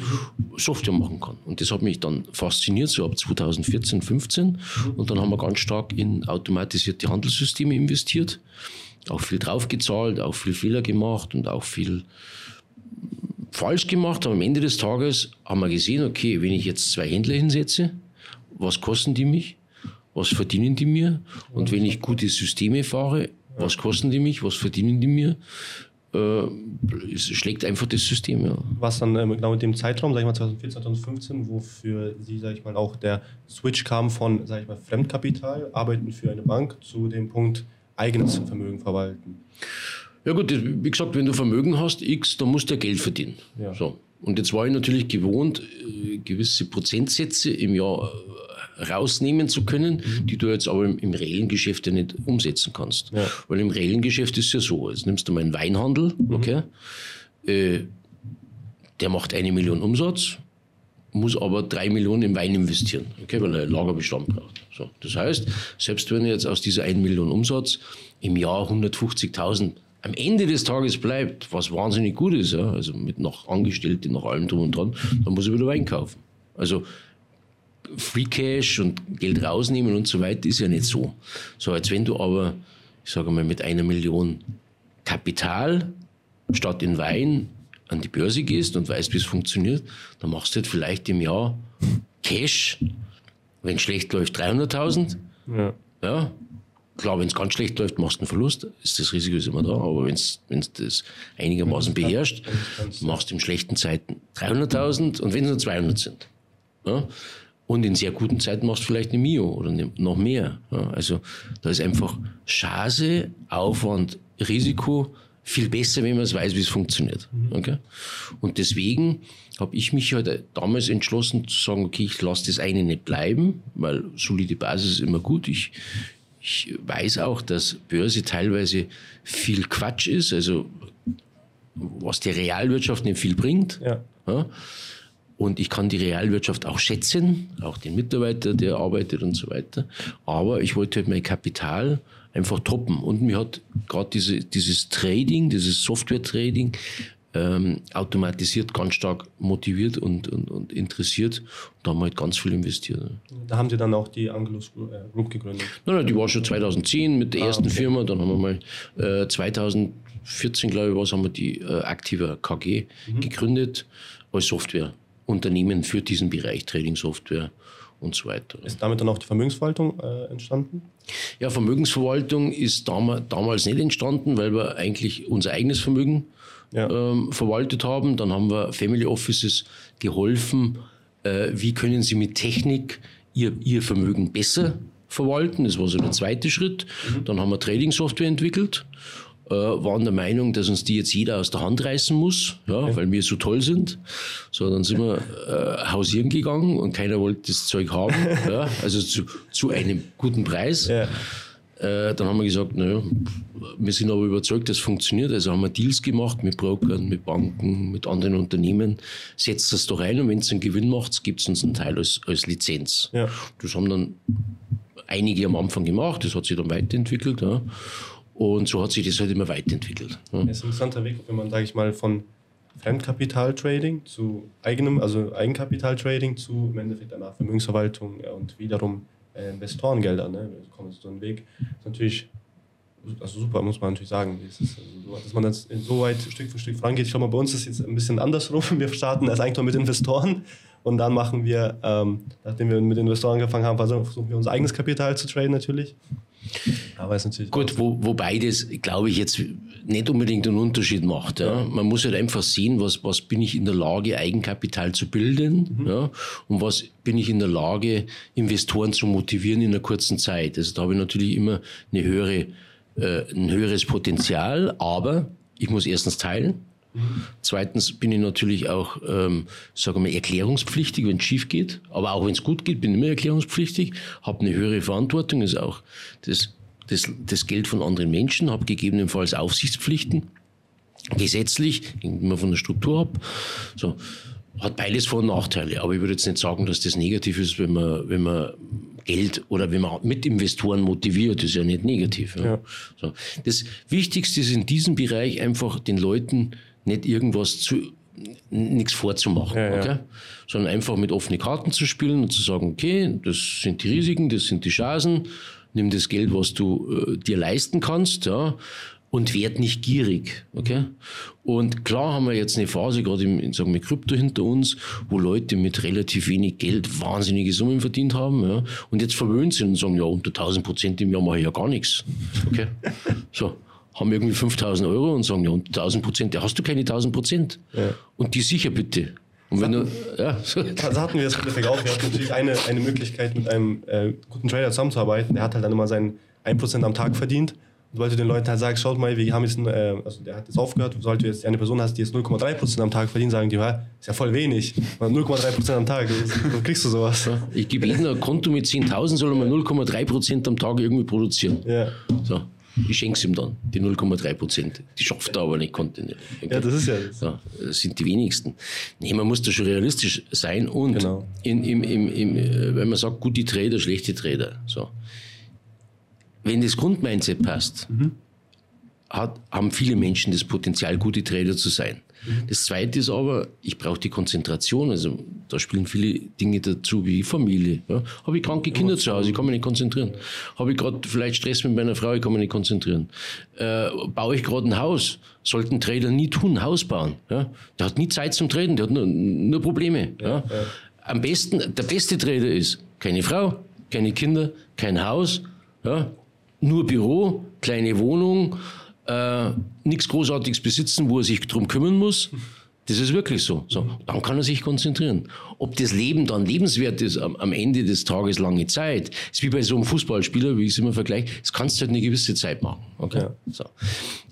Software machen kann. Und das hat mich dann fasziniert, so ab zweitausendvierzehn, fünfzehn. Und dann haben wir ganz stark in automatisierte Handelssysteme investiert. Auch viel draufgezahlt, auch viel Fehler gemacht und auch viel falsch gemacht. Aber am Ende des Tages haben wir gesehen, okay, wenn ich jetzt zwei Händler hinsetze, was kosten die mich? Was verdienen die mir? Und wenn ich gute Systeme fahre, was kosten die mich? Was verdienen die mir? Äh, es schlägt einfach das System, ja. Was dann ähm, genau in dem Zeitraum, sag ich mal zweitausendvierzehn, zweitausendfünfzehn, wofür Sie, sag ich mal, auch der Switch kam von, sag ich mal, Fremdkapital, arbeiten für eine Bank, zu dem Punkt, eigenes Vermögen verwalten? Ja gut, wie gesagt, wenn du Vermögen hast, X, dann musst du ja Geld verdienen. Ja. So. Und jetzt war ich natürlich gewohnt, gewisse Prozentsätze im Jahr rausnehmen zu können, die du jetzt aber im, im reellen Geschäft ja nicht umsetzen kannst. Ja. Weil im reellen Geschäft ist es ja so, jetzt nimmst du mal einen Weinhandel, okay, mhm. äh, der macht eine Million Umsatz, muss aber drei Millionen in Wein investieren, okay, weil er einen Lagerbestand braucht. So, das heißt, selbst wenn jetzt aus dieser einen Million Umsatz im Jahr hundertfünfzigtausend am Ende des Tages bleibt, was wahnsinnig gut ist, ja, also mit noch Angestellten, nach allem drum und dran, dann muss ich wieder Wein kaufen. Also Free Cash und Geld rausnehmen und so weiter ist ja nicht so. So, als wenn du aber, ich sage mal, mit einer Million Kapital statt in Wein an die Börse gehst und weißt, wie es funktioniert, dann machst du halt vielleicht im Jahr Cash, wenn es schlecht läuft, dreihunderttausend. Ja. Ja. Klar, wenn es ganz schlecht läuft, machst du einen Verlust, ist das Risiko ist immer da, aber wenn es das einigermaßen beherrscht, machst du in schlechten Zeiten dreihunderttausend und wenn es nur zweihundert sind. Ja? Und in sehr guten Zeiten machst du vielleicht eine Mio oder noch mehr. Ja? Also da ist einfach Chance, Aufwand, Risiko viel besser, wenn man es weiß, wie es funktioniert. Okay? Und deswegen habe ich mich halt damals entschlossen zu sagen, okay, ich lasse das eine nicht bleiben, weil solide Basis ist immer gut. Ich Ich weiß auch, dass Börse teilweise viel Quatsch ist, also was die Realwirtschaft nicht viel bringt. Ja. Ja. Und ich kann die Realwirtschaft auch schätzen, auch den Mitarbeiter, der arbeitet und so weiter. Aber ich wollte halt mein Kapital einfach toppen. Und mir hat gerade diese, dieses Trading, dieses Software-Trading ähm, automatisiert ganz stark motiviert und, und, und interessiert. Und da haben wir halt ganz viel investiert. Da haben Sie dann auch die Angelus Group gegründet? Nein, nein, die war schon zweitausendzehn mit der ah, ersten okay. Firma. Dann haben wir mal äh, zweitausendvierzehn, glaube ich, was, haben wir die äh, Aktiva K G mhm. gegründet als Softwareunternehmen für diesen Bereich Trading-Software und so weiter. Ist damit dann auch die Vermögensverwaltung äh, entstanden? Ja, Vermögensverwaltung ist dam- damals nicht entstanden, weil wir eigentlich unser eigenes Vermögen ja. ähm, verwaltet haben. Dann haben wir Family Offices geholfen, äh, wie können sie mit Technik ihr, ihr Vermögen besser verwalten. Das war so der zweite Schritt. Mhm. Dann haben wir Trading-Software entwickelt, äh, waren der Meinung, dass uns die jetzt jeder aus der Hand reißen muss, ja, okay. weil wir so toll sind. So, dann sind wir äh, hausieren gegangen und keiner wollte das Zeug haben, ja, also zu, zu einem guten Preis. Ja. Äh, dann haben wir gesagt, naja, wir sind aber überzeugt, das funktioniert. Also haben wir Deals gemacht mit Brokern, mit Banken, mit anderen Unternehmen. Setzt das doch rein und wenn es einen Gewinn macht, gibt es uns einen Teil als, als Lizenz. Ja. Das haben dann einige am Anfang gemacht, das hat sich dann weiterentwickelt. Ja. Und so hat sich das halt immer weiterentwickelt. Ja. Das ist ein interessanter Weg, wenn man, sage ich mal, von Fremdkapitaltrading zu eigenem, also Eigenkapitaltrading zu im Endeffekt einer Vermögensverwaltung und wiederum Investorengelder, ne? Da kommt so ein Weg. Das ist natürlich, also super, muss man natürlich sagen. Das ist also, dass man jetzt so weit Stück für Stück vorangeht. Ich glaube mal, bei uns ist es jetzt ein bisschen andersrum. Wir starten erst eigentlich noch mit Investoren und dann machen wir, ähm, nachdem wir mit Investoren angefangen haben, versuchen wir unser eigenes Kapital zu traden natürlich. Aber ist natürlich gut, wo, wobei das, glaube ich, jetzt nicht unbedingt einen Unterschied macht. Ja? Man muss halt einfach sehen, was, was bin ich in der Lage, Eigenkapital zu bilden, mhm. ja? Und was bin ich in der Lage, Investoren zu motivieren in einer kurzen Zeit. Also da habe ich natürlich immer eine höhere, äh, ein höheres Potenzial, aber ich muss erstens teilen. Mhm. Zweitens bin ich natürlich auch, ähm, sagen wir mal, erklärungspflichtig, wenn es schief geht. Aber auch wenn es gut geht, bin ich immer erklärungspflichtig, habe eine höhere Verantwortung, ist auch das, das, das Geld von anderen Menschen, habe gegebenenfalls Aufsichtspflichten, gesetzlich, hängt immer von der Struktur ab. So. Hat beides Vor- und Nachteile. Aber ich würde jetzt nicht sagen, dass das negativ ist, wenn man, wenn man Geld oder wenn man Mitinvestoren motiviert. Das ist ja nicht negativ. Ja. Ja. So. Das Wichtigste ist in diesem Bereich einfach den Leuten nicht irgendwas zu, nichts vorzumachen, ja, okay? Ja. Sondern einfach mit offenen Karten zu spielen und zu sagen, okay, das sind die Risiken, das sind die Chancen, nimm das Geld, was du äh, dir leisten kannst, ja, und werd nicht gierig, okay? Und klar haben wir jetzt eine Phase, gerade im, sagen wir, Krypto hinter uns, wo Leute mit relativ wenig Geld wahnsinnige Summen verdient haben, ja, und jetzt verwöhnt sind und sagen, ja, unter tausend Prozent im Jahr mache ich ja gar nichts, okay? So. Haben irgendwie fünftausend Euro und sagen, ja, und tausend Prozent, da hast du keine tausend Prozent. Ja. Und die sicher bitte. Und wenn hatten, du, ja, so. Das hatten wir das Endeffekt auch. Wir hatten natürlich eine, eine Möglichkeit, mit einem äh, guten Trader zusammenzuarbeiten. Der hat halt dann immer seinen ein Prozent am Tag verdient weil du den Leuten halt sagst, schaut mal, wir haben jetzt, einen, äh, also der hat jetzt aufgehört, sobald du jetzt eine Person hast, die jetzt null Komma drei Prozent am Tag verdient, sagen die, ja, ist ja voll wenig, null Komma drei Prozent am Tag, dann kriegst du sowas. Ne? Ich gebe ihnen ein Konto mit zehntausend, soll man null Komma drei Prozent am Tag irgendwie produzieren. Ja. So. Ich schenke es ihm dann, die null Komma drei Prozent. Die schafft er aber nicht, konnte nicht. Okay. Ja, das ist ja das. Ja, das sind die wenigsten. Nee, man muss da schon realistisch sein und genau. in, im, im, im, wenn man sagt, gute Trader, schlechte Trader. So. Wenn das Grundmindset passt, mhm. hat, haben viele Menschen das Potenzial, gute Trader zu sein. Mhm. Das Zweite ist aber, ich brauche die Konzentration. Also da spielen viele Dinge dazu, wie Familie. Ja? Habe ich kranke Kinder zu Hause, ich kann mich nicht konzentrieren. Habe ich gerade vielleicht Stress mit meiner Frau, ich kann mich nicht konzentrieren. Äh, baue ich gerade ein Haus, sollten Trader nie tun, Haus bauen. Ja? Der hat nie Zeit zum Traden, der hat nur, nur Probleme. Ja, ja? Ja. Am besten, der beste Trader ist, keine Frau, keine Kinder, kein Haus, ja? Nur Büro, kleine Wohnung, äh, nichts Großartiges besitzen, wo er sich drum kümmern muss. Das ist wirklich so. so. Dann kann er sich konzentrieren. Ob das Leben dann lebenswert ist, am, am Ende des Tages lange Zeit, ist wie bei so einem Fußballspieler, wie ich es immer vergleiche, das kannst du halt eine gewisse Zeit machen. Okay? Ja. So.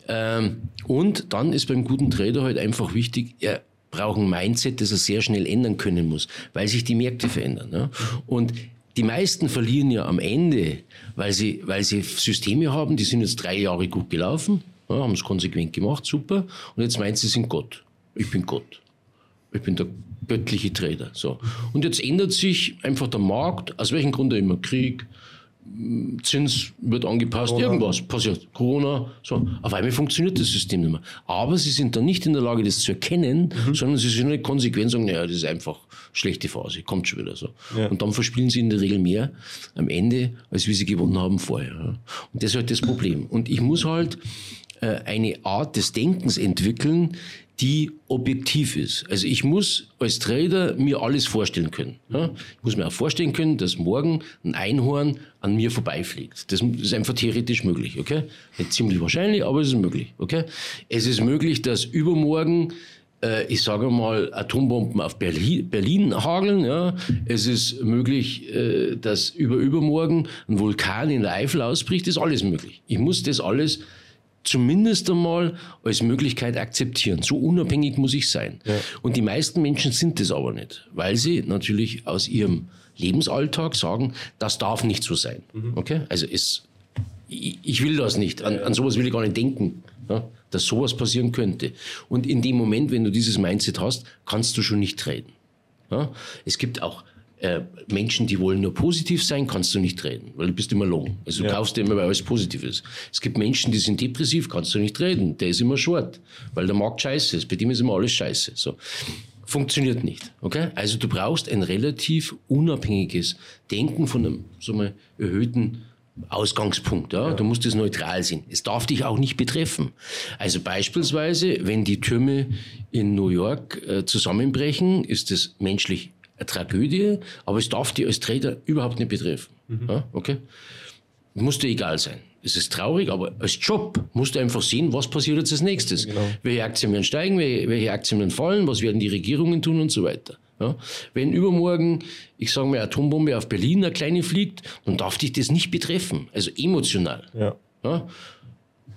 Ähm, und dann ist beim guten Trader halt einfach wichtig, er braucht ein Mindset, das er sehr schnell ändern können muss, weil sich die Märkte verändern. Ja? Und die meisten verlieren ja am Ende, weil sie, weil sie Systeme haben, die sind jetzt drei Jahre gut gelaufen, ja, haben es konsequent gemacht, super. Und jetzt meint, sie sind Gott. Ich bin Gott. Ich bin der göttliche Trader. So. Und jetzt ändert sich einfach der Markt, aus welchem Grund auch immer, Krieg, Zins wird angepasst, Corona. Irgendwas passiert, Corona, so. Auf einmal funktioniert das System nicht mehr. Aber sie sind dann nicht in der Lage, das zu erkennen, mhm. sondern sie sind nicht konsequent, sagen, naja, das ist einfach schlechte Phase, kommt schon wieder so. Ja. Und dann verspielen sie in der Regel mehr am Ende, als wie sie gewonnen haben vorher. Und das ist halt das Problem. Und ich muss halt äh, eine Art des Denkens entwickeln, die objektiv ist. Also ich muss als Trader mir alles vorstellen können. Ja? Ich muss mir auch vorstellen können, dass morgen ein Einhorn an mir vorbeifliegt. Das ist einfach theoretisch möglich. Okay? Nicht ziemlich wahrscheinlich, aber es ist möglich. Okay? Es ist möglich, dass übermorgen, äh, ich sage mal, Atombomben auf Berlin, Berlin hageln. Ja? Es ist möglich, äh, dass über übermorgen ein Vulkan in der Eifel ausbricht. Das ist alles möglich. Ich muss das alles zumindest einmal als Möglichkeit akzeptieren. So unabhängig muss ich sein. Ja. Und die meisten Menschen sind das aber nicht, weil sie natürlich aus ihrem Lebensalltag sagen, das darf nicht so sein. Mhm. Okay? Also es, ich, ich will das nicht. An, an sowas will ich gar nicht denken, ja? Dass sowas passieren könnte. Und in dem Moment, wenn du dieses Mindset hast, kannst du schon nicht reden. Ja? Es gibt auch Menschen, die wollen nur positiv sein, kannst du nicht reden, weil du bist immer long. Also du ja. kaufst immer, weil alles positiv ist. Es gibt Menschen, die sind depressiv, kannst du nicht reden. Der ist immer short, weil der Markt scheiße ist. Bei dem ist immer alles scheiße. So. Funktioniert nicht. Okay? Also du brauchst ein relativ unabhängiges Denken von einem so mal erhöhten Ausgangspunkt. Ja? Ja. Du musst es neutral sehen. Es darf dich auch nicht betreffen. Also beispielsweise, wenn die Türme in New York äh, zusammenbrechen, ist das menschlich eine Tragödie, aber es darf dich als Trader überhaupt nicht betreffen. Mhm. Ja, okay? Muss dir egal sein. Es ist traurig, aber als Job musst du einfach sehen, was passiert jetzt als nächstes. Genau. Welche Aktien werden steigen, welche Aktien werden fallen, was werden die Regierungen tun und so weiter. Ja? Wenn übermorgen, ich sage mal, eine Atombombe auf Berlin, eine kleine fliegt, dann darf dich das nicht betreffen, also emotional. Ja. Ja?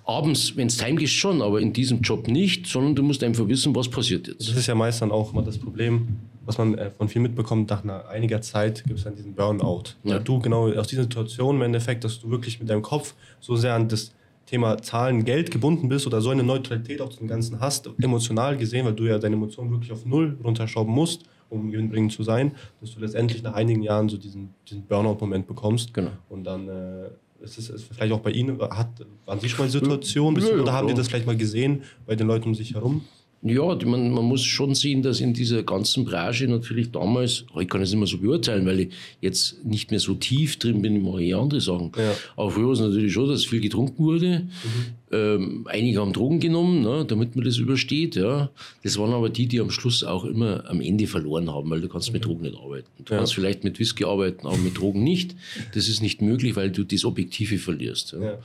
Abends, wenn es Time ist, schon, aber in diesem Job nicht, sondern du musst einfach wissen, was passiert jetzt. Das ist ja meist dann auch immer das Problem, was man von viel mitbekommt, nach einer einiger Zeit gibt es dann diesen Burnout. Ja. Du genau aus dieser Situation im Endeffekt, dass du wirklich mit deinem Kopf so sehr an das Thema Zahlen, Geld gebunden bist oder so eine Neutralität auch zum Ganzen hast, emotional gesehen, weil du ja deine Emotionen wirklich auf null runterschrauben musst, um gewinnbringend zu sein, dass du letztendlich nach einigen Jahren so diesen, diesen Burnout-Moment bekommst. Genau. Und dann... Äh, Ist es ist vielleicht auch bei Ihnen, hat, waren Sie schon mal eine Situation, ja, oder haben Sie das vielleicht mal gesehen bei den Leuten um sich herum? Ja, man, man muss schon sehen, dass in dieser ganzen Branche natürlich damals, ich kann das nicht mehr so beurteilen, weil ich jetzt nicht mehr so tief drin bin, ich mache eher andere Sachen. Ja. Aber früher war es natürlich schon, dass viel getrunken wurde. Mhm. Ähm, einige haben Drogen genommen, ne, damit man das übersteht. Ja. Das waren aber die, die am Schluss auch immer am Ende verloren haben, weil du kannst mhm. mit Drogen nicht arbeiten. Du ja. kannst vielleicht mit Whisky arbeiten, aber mit Drogen nicht. Das ist nicht möglich, weil du das Objektive verlierst. Ja. Ja.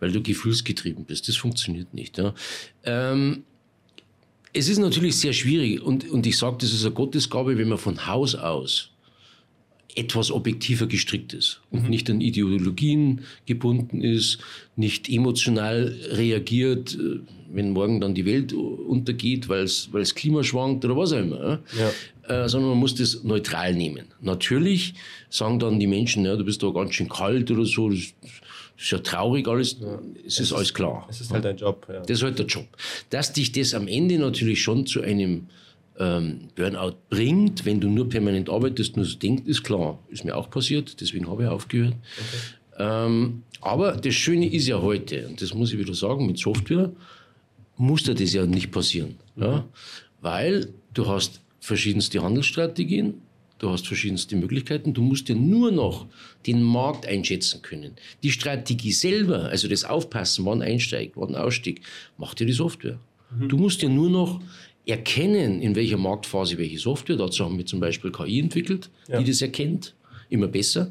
Weil du gefühlsgetrieben bist. Das funktioniert nicht. Ja. Ähm, Es ist natürlich sehr schwierig und, und ich sage, das ist eine Gottesgabe, wenn man von Haus aus etwas objektiver gestrickt ist und mhm. nicht an Ideologien gebunden ist, nicht emotional reagiert, wenn morgen dann die Welt untergeht, weil es Klima schwankt oder was auch immer. Ja. Äh, sondern man muss das neutral nehmen. Natürlich sagen dann die Menschen, ja, du bist da ganz schön kalt oder so, das ist ja traurig alles, ja. es, es ist alles klar. Es ist halt dein Job. Ja. Das ist halt der Job. Dass dich das am Ende natürlich schon zu einem Burnout bringt, wenn du nur permanent arbeitest, nur so denkst, ist klar. Ist mir auch passiert, deswegen habe ich aufgehört. Okay. Ähm, aber das Schöne ist ja heute, und das muss ich wieder sagen, mit Software muss dir das ja nicht passieren. Mhm. Ja? Weil du hast verschiedenste Handelsstrategien, du hast verschiedenste Möglichkeiten, du musst ja nur noch den Markt einschätzen können. Die Strategie selber, also das Aufpassen, wann einsteigt, wann aussteigt, macht dir die Software. Mhm. Du musst ja nur noch erkennen, in welcher Marktphase welche Software. Dazu haben wir zum Beispiel K I entwickelt, ja. die das erkennt, immer besser.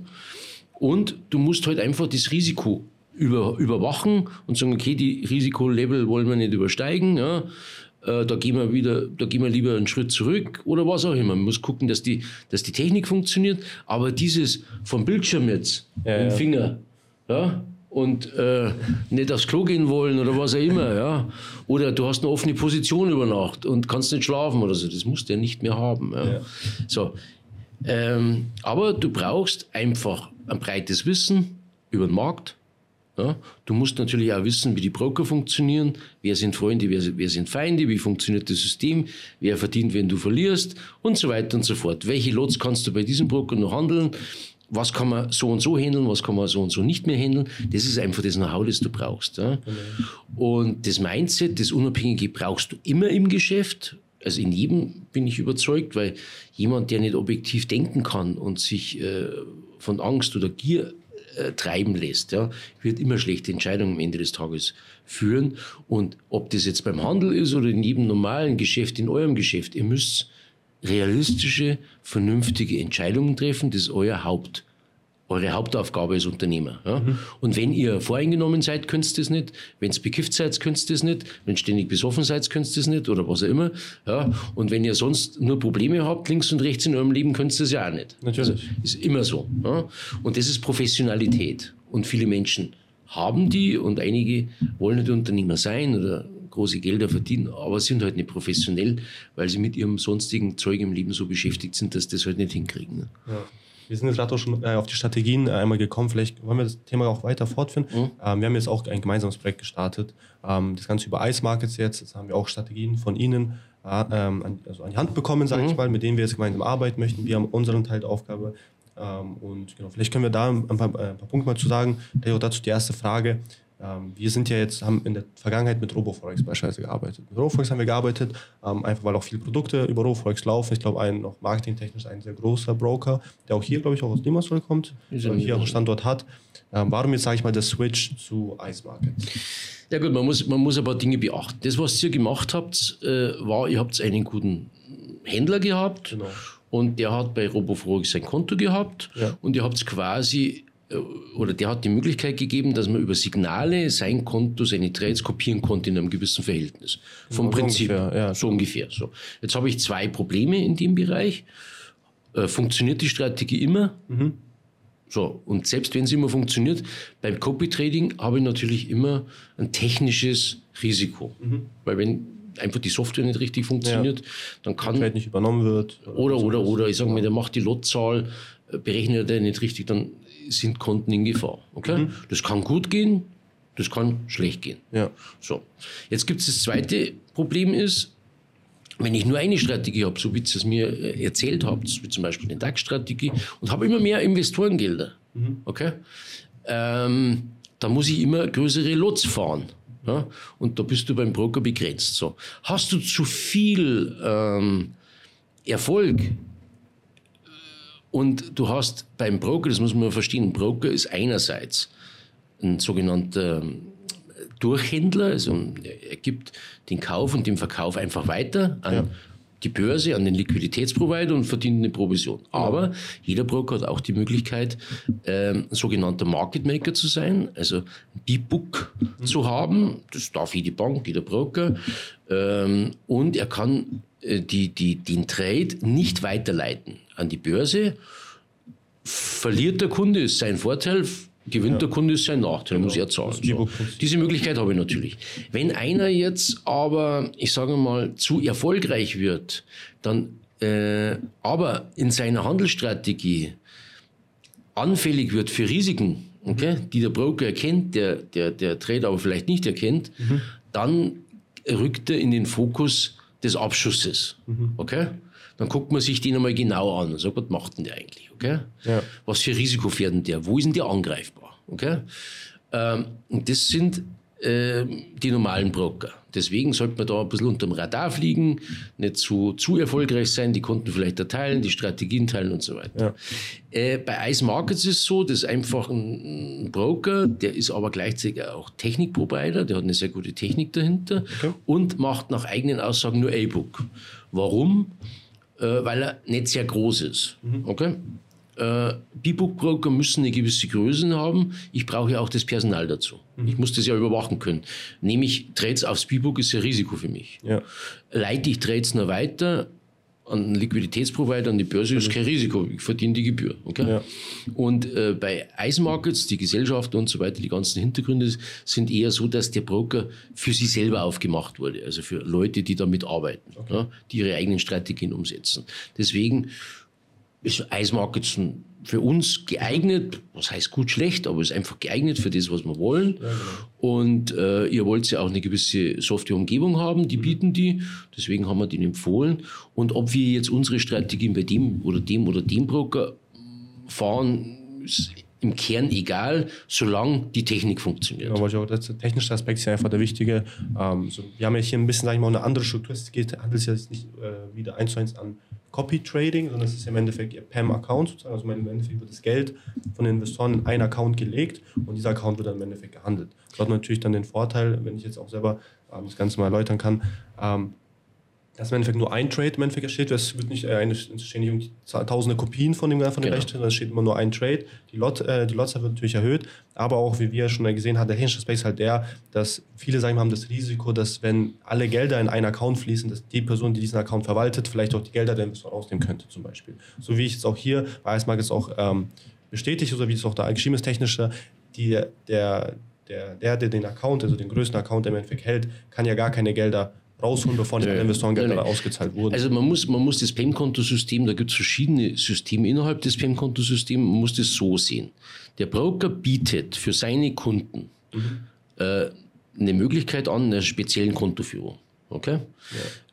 Und du musst halt einfach das Risiko über, überwachen und sagen, okay, die Risikolevel wollen wir nicht übersteigen, ja. äh, da gehen wir wieder, da gehen wir lieber einen Schritt zurück oder was auch immer. Man muss gucken, dass die, dass die Technik funktioniert, aber dieses vom Bildschirm jetzt, ja, im ja. Finger, ja, und äh, nicht aufs Klo gehen wollen oder was auch immer, ja. Oder du hast eine offene Position über Nacht und kannst nicht schlafen oder so. Das musst du ja nicht mehr haben. Ja. Ja. So. Ähm, aber du brauchst einfach ein breites Wissen über den Markt. Ja. Du musst natürlich auch wissen, wie die Broker funktionieren. Wer sind Freunde, wer, wer sind Feinde, wie funktioniert das System, wer verdient, wenn du verlierst und so weiter und so fort. Welche Lots kannst du bei diesem Broker noch handeln? Was kann man so und so handeln, was kann man so und so nicht mehr handeln. Das ist einfach das Know-how, das du brauchst. Ja? Okay. Und das Mindset, das Unabhängige brauchst du immer im Geschäft. Also in jedem bin ich überzeugt, weil jemand, der nicht objektiv denken kann und sich äh, von Angst oder Gier äh, treiben lässt, ja, wird immer schlechte Entscheidungen am Ende des Tages führen. Und ob das jetzt beim Handel ist oder in jedem normalen Geschäft, in eurem Geschäft, ihr müsst realistische, vernünftige Entscheidungen treffen, das ist euer Haupt, eure Hauptaufgabe als Unternehmer. Ja? Mhm. Und wenn ihr voreingenommen seid, könnt ihr das nicht, wenn ihr bekifft seid, könnt ihr das nicht, wenn ihr ständig besoffen seid, könnt ihr das nicht oder was auch immer. Ja? Und wenn ihr sonst nur Probleme habt, links und rechts in eurem Leben, könnt ihr das ja auch nicht. Natürlich. Also, ist immer so. Ja? Und das ist Professionalität. Und viele Menschen haben die und einige wollen nicht Unternehmer sein oder große Gelder verdienen, aber sind halt nicht professionell, weil sie mit ihrem sonstigen Zeug im Leben so beschäftigt sind, dass sie das halt nicht hinkriegen. Ne? Ja. Wir sind jetzt gerade auch schon auf die Strategien einmal gekommen, vielleicht wollen wir das Thema auch weiter fortführen. Mhm. Ähm, wir haben jetzt auch ein gemeinsames Projekt gestartet, ähm, das Ganze über I C Markets jetzt, jetzt haben wir auch Strategien von Ihnen äh, ähm, an, also an die Hand bekommen, sage mhm. ich mal, mit denen wir jetzt gemeinsam arbeiten möchten. Wir haben unseren Teil der Aufgabe ähm, und genau, vielleicht können wir da ein paar, ein paar Punkte mal zu sagen. Dazu die erste Frage. Wir sind ja jetzt, haben in der Vergangenheit mit RoboForex beispielsweise gearbeitet. Mit RoboForex haben wir gearbeitet, einfach weil auch viele Produkte über RoboForex laufen. Ich glaube, ein noch marketingtechnisch ein sehr großer Broker, der auch hier, glaube ich, auch aus Limassol kommt, der hier auch einen Standort hat. Warum jetzt, sage ich mal, der Switch zu I C Markets? Ja gut, man muss, man muss ein paar Dinge beachten. Das, was ihr gemacht habt, war, ihr habt einen guten Händler gehabt, genau. Und der hat bei RoboForex sein Konto gehabt, ja. Und ihr habt es quasi... oder der hat die Möglichkeit gegeben, dass man über Signale sein Konto, seine Trades kopieren konnte in einem gewissen Verhältnis. Vom ja, Prinzip, ungefähr, ja. so ungefähr. So. Jetzt habe ich zwei Probleme in dem Bereich. Äh, funktioniert die Strategie immer? Mhm. So. Und selbst wenn sie immer funktioniert, beim Copy-Trading habe ich natürlich immer ein technisches Risiko. Mhm. Weil wenn einfach die Software nicht richtig funktioniert, ja. dann kann... Vielleicht nicht übernommen wird. Oder, oder, oder. oder. Ich sage mal, der macht die Lotzahl, berechnet er nicht richtig, dann sind Konten in Gefahr. Okay? Mhm. Das kann gut gehen, das kann schlecht gehen. Ja. So. Jetzt gibt es das zweite Problem ist, wenn ich nur eine Strategie habe, so wie ihr es mir erzählt habt, wie zum Beispiel eine D A X-Strategie, und habe immer mehr Investorengelder, mhm. okay? ähm, da muss ich immer größere Lots fahren. Ja? Und da bist du beim Broker begrenzt. So. Hast du zu viel ähm, Erfolg, und du hast beim Broker, das muss man verstehen, ein Broker ist einerseits ein sogenannter Durchhändler, also er gibt den Kauf und den Verkauf einfach weiter an ja. die Börse, an den Liquiditätsprovider und verdient eine Provision. Aber jeder Broker hat auch die Möglichkeit, ähm, ein sogenannter Market Maker zu sein, also die Book mhm. zu haben. Das darf jede Bank, jeder Broker. Ähm, und er kann äh, die, die, den Trade nicht weiterleiten an die Börse, verliert der Kunde, ist sein Vorteil, gewinnt ja. der Kunde, ist sein Nachteil, genau. muss er zahlen. So. Diese Möglichkeit habe ich natürlich. Wenn einer jetzt aber, ich sage mal, zu erfolgreich wird, dann äh, aber in seiner Handelsstrategie anfällig wird für Risiken, okay, die der Broker erkennt, der, der, der Trader aber vielleicht nicht erkennt, mhm. dann rückt er in den Fokus des Abschusses. Mhm. Okay? Dann guckt man sich den einmal genau an und sagt, was macht denn der eigentlich? Okay? Ja. Was für Risiko fährt denn der? Wo ist denn der angreifbar? Okay? Ähm, und das sind äh, die normalen Broker. Deswegen sollte man da ein bisschen unterm Radar fliegen, nicht zu, zu erfolgreich sein, die Kunden vielleicht erteilen, die Strategien teilen und so weiter. Ja. Äh, bei I C Markets ist es so, das ist einfach ein, ein Broker, der ist aber gleichzeitig auch Technikprovider, der hat eine sehr gute Technik dahinter okay. und macht nach eigenen Aussagen nur A-Book. Warum? Äh, weil er nicht sehr groß ist. Mhm. Okay? Äh, B-Book-Broker müssen eine gewisse Größe haben. Ich brauche ja auch das Personal dazu. Mhm. Ich muss das ja überwachen können. Nehme ich Trades aufs B-Book, ist ja Risiko für mich. Ja. Leite ich Trades noch weiter an einen Liquiditätsprovider, an die Börse, ist mhm. kein Risiko. Ich verdiene die Gebühr. Okay? Ja. Und äh, bei I C Markets, die Gesellschaften und so weiter, die ganzen Hintergründe sind eher so, dass der Broker für sich selber aufgemacht wurde. Also für Leute, die damit arbeiten, okay. ja, die ihre eigenen Strategien umsetzen. Deswegen ist I C Markets für uns geeignet, was heißt gut, schlecht, aber ist einfach geeignet für das, was wir wollen. Ja, genau. Und äh, ihr wollt ja auch eine gewisse Softwareumgebung haben, die mhm. bieten die, deswegen haben wir den empfohlen. Und ob wir jetzt unsere Strategien bei dem oder dem oder dem Broker fahren, ist im Kern egal, solange die Technik funktioniert. Aber ja, der technische Aspekt ist ja einfach der wichtige. Ähm, so, wir haben ja hier ein bisschen, sag ich mal, eine andere Struktur. Es handelt sich ja jetzt nicht äh, wieder eins zu eins an Copy-Trading, sondern es ist im Endeffekt ihr P A M-Account sozusagen. Also im Endeffekt wird das Geld von den Investoren in einen Account gelegt und dieser Account wird dann im Endeffekt gehandelt. Das hat natürlich dann den Vorteil, wenn ich jetzt auch selber ähm, das Ganze mal erläutern kann, ähm, dass im Endeffekt nur ein Trade im Endeffekt steht. Es wird nicht, äh, es stehen nicht tausende Kopien von dem, von dem genau. Recht, sondern es steht immer nur ein Trade. Die Lot, äh, die Lotzahl wird natürlich erhöht, aber auch, wie wir schon gesehen haben, der technische Aspekt ist halt der, dass viele sagen, wir haben das Risiko, dass wenn alle Gelder in einen Account fließen, dass die Person, die diesen Account verwaltet, vielleicht auch die Gelder der Investoren ausnehmen könnte zum Beispiel. So wie ich jetzt auch hier bei I C Markets auch ähm, bestätigt, oder wie es auch da geschrieben ist, technischer, die, der, der, der, der den Account, also den größten Account im Endeffekt hält, kann ja gar keine Gelder rausholen, bevor die ja, Investoren Gelder ja, ausgezahlt wurden. Also man muss, man muss das P E M-Kontosystem, da gibt es verschiedene Systeme innerhalb des P E M-Kontosystems, man muss das so sehen. Der Broker bietet für seine Kunden mhm. äh, eine Möglichkeit an, einer speziellen Kontoführung. Okay?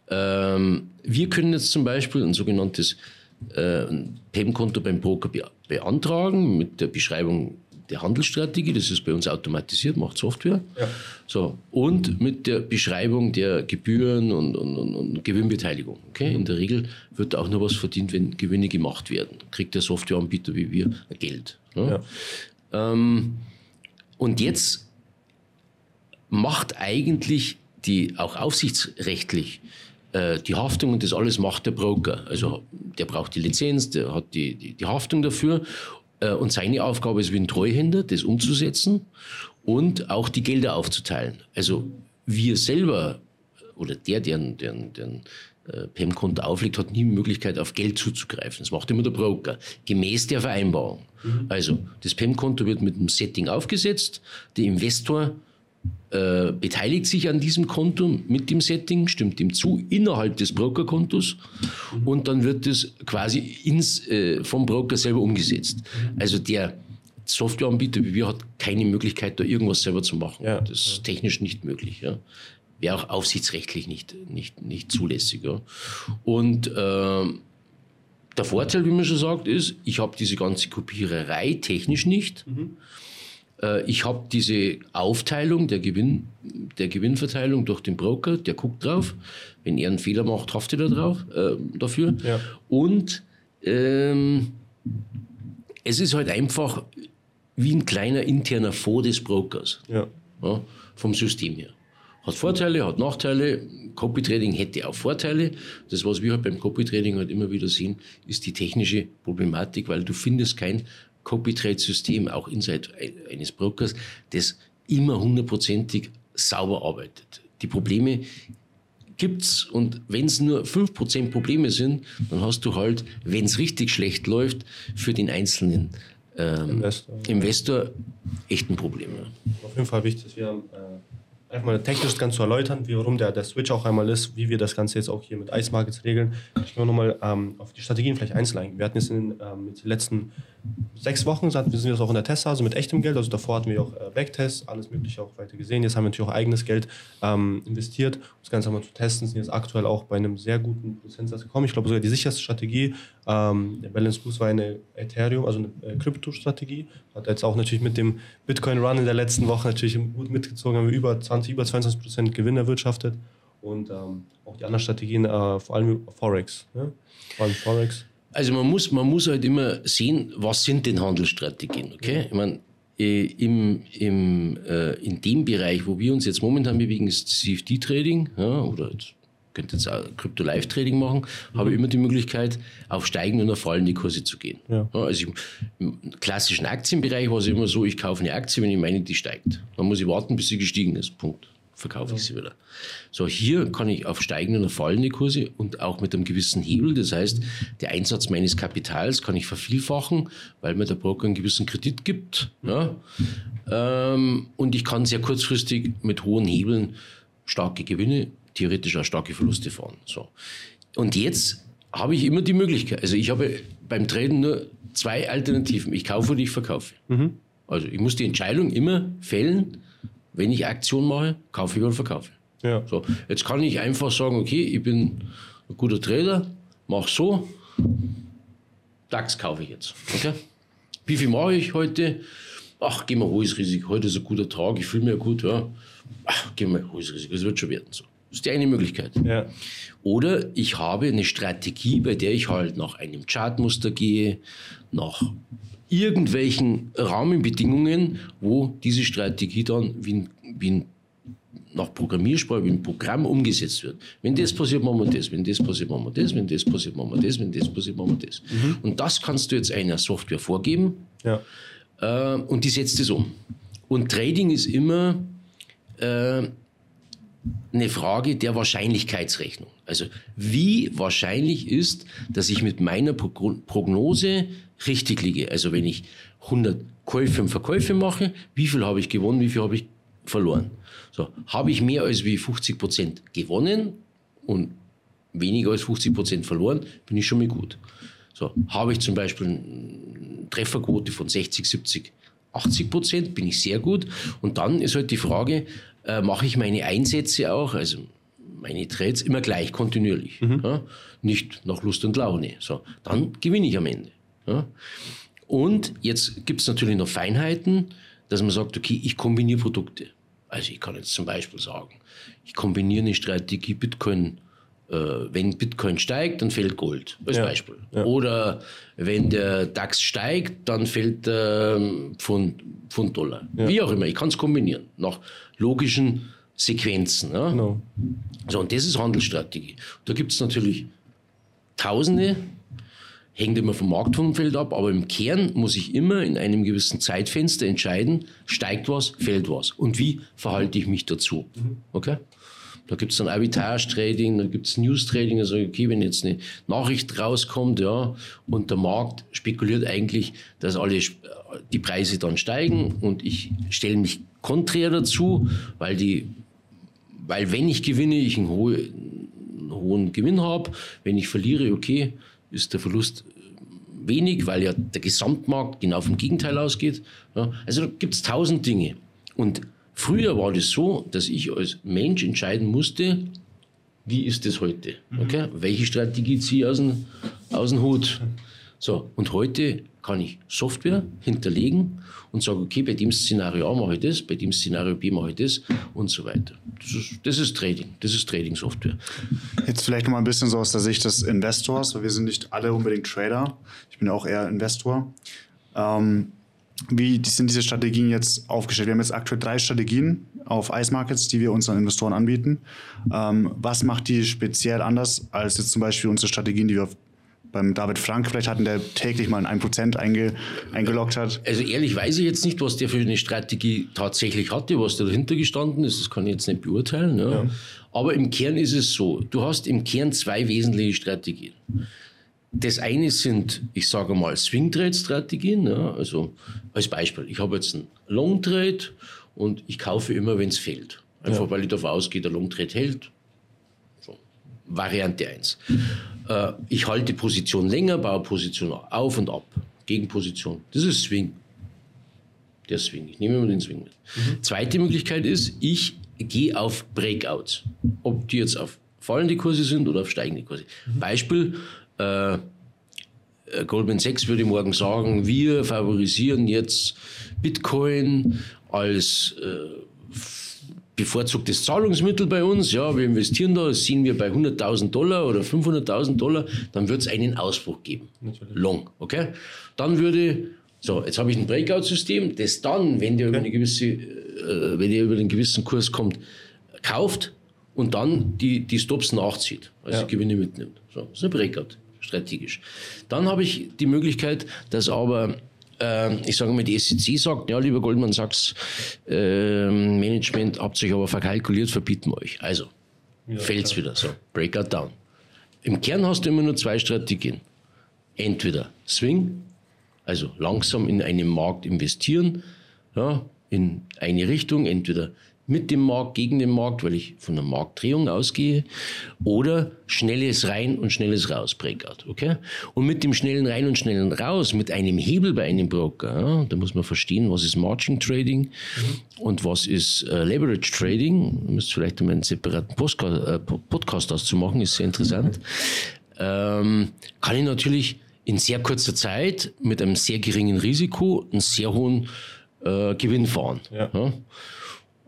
Ja. Ähm, wir können jetzt zum Beispiel ein sogenanntes äh, P E M-Konto beim Broker be- beantragen, mit der Beschreibung der Handelsstrategie, das ist bei uns automatisiert, macht Software. Ja. So, und mit der Beschreibung der Gebühren und, und, und, und Gewinnbeteiligung. Okay? In der Regel wird auch nur was verdient, wenn Gewinne gemacht werden. Kriegt der Softwareanbieter wie wir Geld. Ne? Ja. Ähm, und jetzt macht eigentlich die, auch aufsichtsrechtlich, die Haftung und das alles macht der Broker. Also der braucht die Lizenz, der hat die, die, die Haftung dafür. Und seine Aufgabe ist wie ein Treuhänder, das umzusetzen und auch die Gelder aufzuteilen. Also wir selber oder der, der ein P E M-Konto auflegt, hat nie die Möglichkeit, auf Geld zuzugreifen. Das macht immer der Broker, gemäß der Vereinbarung. Mhm. Also das P E M-Konto wird mit einem Setting aufgesetzt, der Investor äh, beteiligt sich an diesem Konto mit dem Setting, stimmt ihm zu, innerhalb des Brokerkontos mhm. und dann wird das quasi ins, äh, vom Broker selber umgesetzt. Mhm. Also der Softwareanbieter wie wir hat keine Möglichkeit, da irgendwas selber zu machen. Ja. Das ist technisch nicht möglich. Ja. Wäre auch aufsichtsrechtlich nicht, nicht, nicht zulässig. Ja. Und äh, der Vorteil, wie man schon sagt, ist, ich habe diese ganze Kopiererei technisch nicht. Mhm. Ich habe diese Aufteilung der, Gewinn, der Gewinnverteilung durch den Broker, der guckt drauf. Wenn er einen Fehler macht, haftet er drauf, äh, dafür. Ja. Und ähm, es ist halt einfach wie ein kleiner interner Fonds des Brokers, ja. Ja, vom System her. Hat Vorteile, hat Nachteile. Copy Trading hätte auch Vorteile. Das, was wir halt beim Copy Trading halt immer wieder sehen, ist die technische Problematik, weil du findest kein Copy-Trade-System, auch inside eines Brokers, das immer hundertprozentig sauber arbeitet. Die Probleme gibt's. Und wenn es nur fünf Prozent Probleme sind, dann hast du halt, wenn es richtig schlecht läuft, für den einzelnen ähm, Investor. Investor echt ein Problem. Auf jeden Fall wichtig, dass wir haben, äh, einfach mal technisch das Ganze zu erläutern, wie, warum der, der Switch auch einmal ist, wie wir das Ganze jetzt auch hier mit I C Markets regeln. Ich will nochmal ähm, auf die Strategien vielleicht einzeln eingehen. Wir hatten jetzt in den ähm, letzten sechs Wochen, sind wir jetzt auch in der Testphase mit echtem Geld, also davor hatten wir auch äh, Backtests, alles mögliche auch weiter gesehen. Jetzt haben wir natürlich auch eigenes Geld ähm, investiert, um das Ganze einmal zu testen, sind jetzt aktuell auch bei einem sehr guten Prozentsatz gekommen. Ich glaube sogar die sicherste Strategie, ähm, der Balance Boost war eine Ethereum, also eine äh, Krypto-Strategie, hat jetzt auch natürlich mit dem Bitcoin-Run in der letzten Woche natürlich gut mitgezogen, haben wir über zwanzig, über zweiundzwanzig Prozent Gewinn erwirtschaftet und ähm, auch die anderen Strategien, äh, vor allem Forex, ja? vor allem Forex. Also man muss, man muss halt immer sehen, was sind denn Handelsstrategien, okay? Ich meine, äh, im, im, äh, in dem Bereich, wo wir uns jetzt momentan bewegen, ist C F D-Trading, ja, oder jetzt könnte jetzt auch Crypto-Live-Trading machen, mhm. habe ich immer die Möglichkeit, auf steigende und auf fallende Kurse zu gehen. Ja. Ja, also im klassischen Aktienbereich war es immer so, ich kaufe eine Aktie, wenn ich meine, die steigt. Dann muss ich warten, bis sie gestiegen ist, Punkt. Verkaufe ich sie wieder. So, hier kann ich auf steigende und fallende Kurse und auch mit einem gewissen Hebel, das heißt, der Einsatz meines Kapitals kann ich vervielfachen, weil mir der Broker einen gewissen Kredit gibt. Ja? Ähm, und ich kann sehr kurzfristig mit hohen Hebeln starke Gewinne, theoretisch auch starke Verluste fahren. So. Und jetzt habe ich immer die Möglichkeit, also ich habe beim Traden nur zwei Alternativen, ich kaufe oder ich verkaufe. Mhm. Also ich muss die Entscheidung immer fällen, wenn ich Aktion mache, kaufe ich oder verkaufe. Ja. So, jetzt kann ich einfach sagen, okay, ich bin ein guter Trader, mach so, DAX kaufe ich jetzt. Okay? Wie viel mache ich heute? Ach, gehen wir hohes Risiko, heute ist ein guter Tag, ich fühle mich ja gut. Ja. Ach, gehen wir hohes Risiko, es wird schon werden. So. Das ist die eine Möglichkeit. Ja. Oder ich habe eine Strategie, bei der ich halt nach einem Chartmuster gehe, nach irgendwelchen Rahmenbedingungen, wo diese Strategie dann wie, ein, wie ein, nach Programmiersprache, wie ein Programm umgesetzt wird. Wenn das passiert, machen wir das. Wenn das passiert, machen wir das. Wenn das passiert, machen wir das. Wenn das passiert, machen wir das. Mhm. Und das kannst du jetzt einer Software vorgeben, ja. äh, und die setzt es um. Und Trading ist immer äh, eine Frage der Wahrscheinlichkeitsrechnung. Also wie wahrscheinlich ist, dass ich mit meiner Prognose richtig liege. Also wenn ich hundert Käufe und Verkäufe mache, wie viel habe ich gewonnen, wie viel habe ich verloren? So, habe ich mehr als wie fünfzig Prozent gewonnen und weniger als fünfzig Prozent verloren, bin ich schon mal gut. So, habe ich zum Beispiel eine Trefferquote von sechzig, siebzig, achtzig Prozent, bin ich sehr gut. Und dann ist halt die Frage, äh, mache ich meine Einsätze auch, also meine Trades immer gleich, kontinuierlich, mhm. ja? Nicht nach Lust und Laune. So, dann gewinne ich am Ende. Ja. Und jetzt gibt es natürlich noch Feinheiten, dass man sagt, okay, ich kombiniere Produkte. Also ich kann jetzt zum Beispiel sagen, ich kombiniere eine Strategie Bitcoin, äh, wenn Bitcoin steigt, dann fällt Gold, als ja. Beispiel. Ja. Oder wenn der DAX steigt, dann fällt ähm, Pfund, Pfund Dollar. Ja. Wie auch immer, ich kann es kombinieren, nach logischen Sequenzen. Ja. Genau. So, und das ist Handelsstrategie. Da gibt es natürlich Tausende, hängt immer vom Marktumfeld ab, aber im Kern muss ich immer in einem gewissen Zeitfenster entscheiden, steigt was, fällt was und wie verhalte ich mich dazu. Okay? Da gibt es dann Arbitrage-Trading, dann gibt es News-Trading, also okay, wenn jetzt eine Nachricht rauskommt, ja, und der Markt spekuliert eigentlich, dass alle die Preise dann steigen und ich stelle mich konträr dazu, weil, die, weil wenn ich gewinne, ich einen, hohe, einen hohen Gewinn habe, wenn ich verliere, okay, ist der Verlust wenig, weil ja der Gesamtmarkt genau vom Gegenteil ausgeht. Ja, also da gibt es tausend Dinge. Und früher war das so, dass ich als Mensch entscheiden musste, wie ist das heute? Okay? Mhm. Welche Strategie ziehe ich aus dem, aus dem Hut? So, und heute kann ich Software hinterlegen und sage, okay, bei dem Szenario A mache ich das, bei dem Szenario B mache ich das und so weiter. Das ist, das ist Trading, das ist Trading-Software. Jetzt vielleicht nochmal ein bisschen so aus der Sicht des Investors, weil wir sind nicht alle unbedingt Trader, ich bin auch eher Investor. Ähm, wie sind diese Strategien jetzt aufgestellt? Wir haben jetzt aktuell drei Strategien auf I C Markets, die wir unseren Investoren anbieten. Ähm, was macht die speziell anders als jetzt zum Beispiel unsere Strategien, die wir auf beim David Frank vielleicht hatten, der täglich mal ein Prozent einge, eingeloggt hat. Also ehrlich weiß ich jetzt nicht, was der für eine Strategie tatsächlich hatte, was da dahinter gestanden ist, das kann ich jetzt nicht beurteilen. Ja. Ja. Aber im Kern ist es so, du hast im Kern zwei wesentliche Strategien. Das eine sind, ich sage mal, Swing-Trade-Strategien. Ja. Also als Beispiel, ich habe jetzt einen Long-Trade und ich kaufe immer, wenn es fällt. Einfach ja. weil ich davon ausgehe, der Long-Trade hält. So. Variante eins. Äh, ich halte Position länger, baue Position auf und ab. Gegenposition. Das ist Swing. Der Swing. Ich nehme immer den Swing mit. Mhm. Zweite Möglichkeit ist, ich gehe auf Breakouts. Ob die jetzt auf fallende Kurse sind oder auf steigende Kurse. Mhm. Beispiel, äh, Goldman Sachs würde morgen sagen, wir favorisieren jetzt Bitcoin als äh, bevorzugtes Zahlungsmittel bei uns, ja, wir investieren da, das sehen wir bei hunderttausend Dollar oder fünfhunderttausend Dollar, dann wird es einen Ausbruch geben. Natürlich. Long, okay? Dann würde, so, jetzt habe ich ein Breakout-System, das dann, wenn der, okay. über eine gewisse, äh, wenn der über einen gewissen Kurs kommt, kauft und dann die, die Stops nachzieht, also ja. Gewinne mitnimmt. So, das ist ein Breakout, strategisch. Dann habe ich die Möglichkeit, dass aber ich sage mal, die S E C sagt, ja, lieber Goldman Sachs, äh, Management habt ihr euch aber verkalkuliert, verbieten wir euch. Also, ja, fällt's klar. wieder so, Breakout down. Im Kern hast du immer nur zwei Strategien. Entweder Swing, also langsam in einen Markt investieren, ja, in eine Richtung, entweder mit dem Markt, gegen den Markt, weil ich von einer Marktdrehung ausgehe, oder schnelles Rein und schnelles Raus, Breakout, okay? Und mit dem schnellen Rein und schnellen Raus, mit einem Hebel bei einem Broker, ja, da muss man verstehen, was ist Margin Trading mhm. und was ist äh, Leverage Trading, da müsst ihr vielleicht um einen separaten Postka- äh, Podcast dazu machen, ist sehr interessant, mhm. ähm, kann ich natürlich in sehr kurzer Zeit mit einem sehr geringen Risiko einen sehr hohen äh, Gewinn fahren, ja. Ja?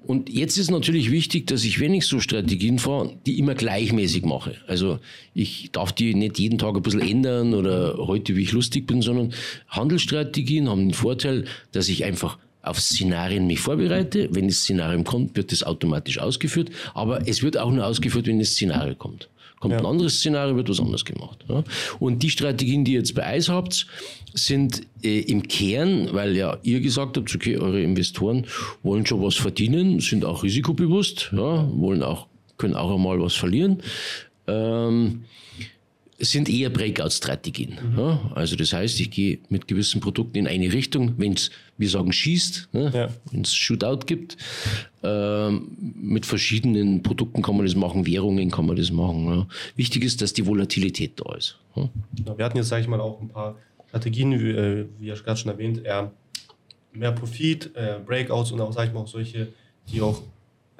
Und jetzt ist natürlich wichtig, dass ich, wenn ich so Strategien fahre, die immer gleichmäßig mache. Also ich darf die nicht jeden Tag ein bisschen ändern oder heute, wie ich lustig bin, sondern Handelsstrategien haben den Vorteil, dass ich einfach auf Szenarien mich vorbereite. Wenn das Szenario kommt, wird das automatisch ausgeführt. Aber es wird auch nur ausgeführt, wenn das Szenario kommt. Kommt ja. ein anderes Szenario, wird was anderes gemacht. Ja? Und die Strategien, die ihr jetzt bei Eis habt, sind äh, im Kern, weil ja ihr gesagt habt, okay, eure Investoren wollen schon was verdienen, sind auch risikobewusst, ja, wollen auch, können auch einmal was verlieren, ähm, sind eher Breakout-Strategien. Mhm. Ja? Also das heißt, ich gehe mit gewissen Produkten in eine Richtung, wenn es, wir sagen, schießt, ne? ja. wenn es Shootout gibt. Ähm, mit verschiedenen Produkten kann man das machen, Währungen kann man das machen. Ja. Wichtig ist, dass die Volatilität da ist. Ja. Wir hatten jetzt, sage ich mal, auch ein paar Strategien, wie, äh, wie ich gerade schon erwähnt, eher mehr Profit, äh, Breakouts und auch, sage ich mal, auch solche, die auch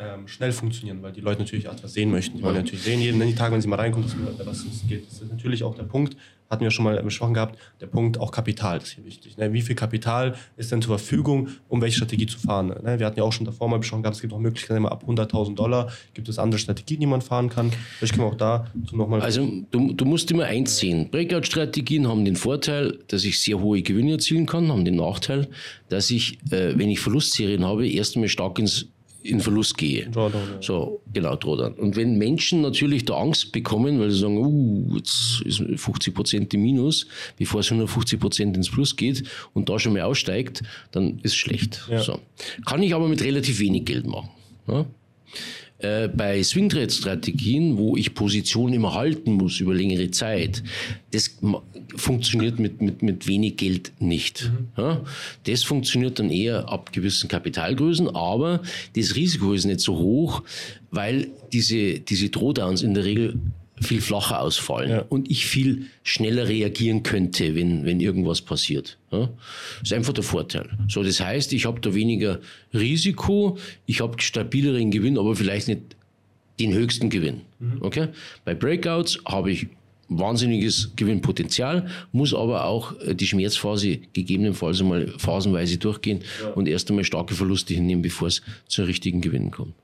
ähm, schnell funktionieren, weil die Leute natürlich auch etwas sehen möchten. Die wollen ja. natürlich sehen, jeden Tag, wenn sie mal reinkommen, dass was es geht. Das ist natürlich auch der Punkt, hatten wir schon mal besprochen gehabt, der Punkt auch Kapital ist hier wichtig. Ne? Wie viel Kapital ist denn zur Verfügung, um welche Strategie zu fahren? Ne? Wir hatten ja auch schon davor mal besprochen gehabt, es gibt auch Möglichkeiten, ab hunderttausend Dollar gibt es andere Strategien, die man fahren kann. Vielleicht können wir auch da nochmal... Also du, du musst immer eins sehen. Breakout-Strategien haben den Vorteil, dass ich sehr hohe Gewinne erzielen kann, haben den Nachteil, dass ich, äh, wenn ich Verlustserien habe, erst einmal stark ins in Verlust gehe. Drawdown, ja. So, genau, Drawdown. Und wenn Menschen natürlich da Angst bekommen, weil sie sagen, uh, jetzt ist fünfzig Prozent im Minus, bevor es hundertfünfzig Prozent ins Plus geht und da schon mal aussteigt, dann ist es schlecht. Ja. So. Kann ich aber mit relativ wenig Geld machen. Ja? Äh, bei Swing-Trade-Strategien, wo ich Positionen immer halten muss über längere Zeit, das ma- funktioniert mit, mit, mit wenig Geld nicht. Mhm. Ja? Das funktioniert dann eher ab gewissen Kapitalgrößen, aber das Risiko ist nicht so hoch, weil diese, diese Drawdowns in der Regel viel flacher ausfallen ja. und ich viel schneller reagieren könnte, wenn, wenn irgendwas passiert. Ja? Das ist einfach der Vorteil. So, das heißt, ich habe da weniger Risiko, ich habe stabileren Gewinn, aber vielleicht nicht den höchsten Gewinn. Mhm. Okay? Bei Breakouts habe ich wahnsinniges Gewinnpotenzial, muss aber auch die Schmerzphase gegebenenfalls einmal phasenweise durchgehen ja. und erst einmal starke Verluste hinnehmen, bevor es zu richtigen Gewinnen kommt.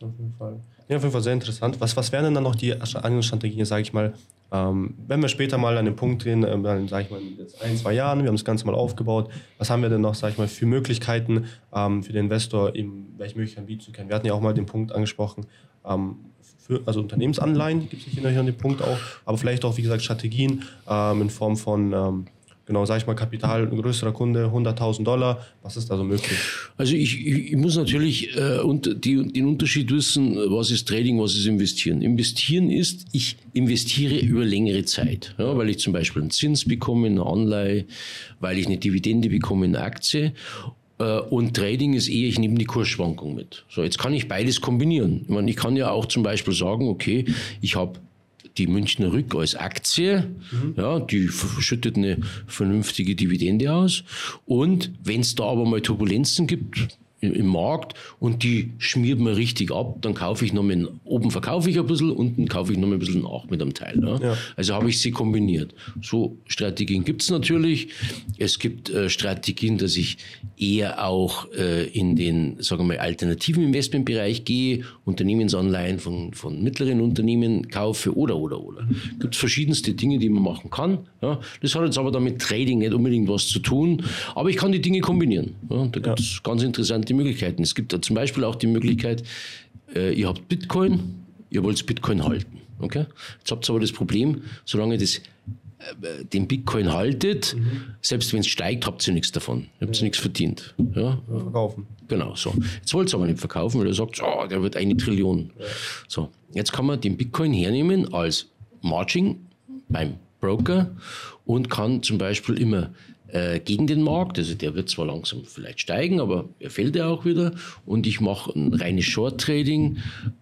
Auf jeden Fall. Ja, auf jeden Fall sehr interessant. Was, was wären denn dann noch die anderen Strategien, sage ich mal, ähm, wenn wir später mal an den Punkt gehen, ähm, dann sage ich mal in jetzt ein, zwei Jahren, wir haben das Ganze mal aufgebaut, was haben wir denn noch, sage ich mal, für Möglichkeiten ähm, für den Investor, eben welche Möglichkeiten bieten zu können? Wir hatten ja auch mal den Punkt angesprochen, ähm, für, also Unternehmensanleihen, gibt es hier an dem Punkt auch, aber vielleicht auch, wie gesagt, Strategien ähm, in Form von, ähm, genau, sage ich mal, Kapital, ein größerer Kunde, hunderttausend Dollar, was ist also möglich? Also ich, ich muss natürlich äh, und die, den Unterschied wissen, was ist Trading, was ist Investieren. Investieren ist, ich investiere über längere Zeit, ja, weil ich zum Beispiel einen Zins bekomme, eine Anleihe, weil ich eine Dividende bekomme, eine Aktie. Und Trading ist eher, ich nehme die Kursschwankung mit. So, jetzt kann ich beides kombinieren. Ich meine, ich kann ja auch zum Beispiel sagen, okay, ich habe die Münchner Rück als Aktie, mhm. ja, die schüttet eine vernünftige Dividende aus. Und wenn es da aber mal Turbulenzen gibt im Markt und die schmiert man richtig ab, dann kaufe ich nochmal, oben verkaufe ich ein bisschen, unten kaufe ich nochmal ein bisschen nach mit einem Teil. Ja? Ja. Also habe ich sie kombiniert. So Strategien gibt es natürlich. Es gibt äh, Strategien, dass ich eher auch äh, in den, sagen wir mal, alternativen Investmentbereich gehe, Unternehmensanleihen von, von mittleren Unternehmen kaufe oder, oder, oder. Gibt es verschiedenste Dinge, die man machen kann. Ja? Das hat jetzt aber dann mit Trading nicht unbedingt was zu tun, aber ich kann die Dinge kombinieren. Ja? Da gibt es ja. ganz interessante die Möglichkeiten. Es gibt da zum Beispiel auch die Möglichkeit, äh, ihr habt Bitcoin, ihr wollt Bitcoin halten. Okay? Jetzt habt ihr aber das Problem, solange ihr das, äh, den Bitcoin haltet, mhm. selbst wenn es steigt, habt ihr nichts davon. Ihr habt ja. nichts verdient. Ja? Verkaufen. Genau, so. Jetzt wollt ihr aber nicht verkaufen, weil ihr sagt, oh, der wird eine Trillion. Ja. So, jetzt kann man den Bitcoin hernehmen als Margin beim Broker und kann zum Beispiel immer gegen den Markt, also der wird zwar langsam vielleicht steigen, aber er fällt ja auch wieder und ich mache ein reines Short-Trading,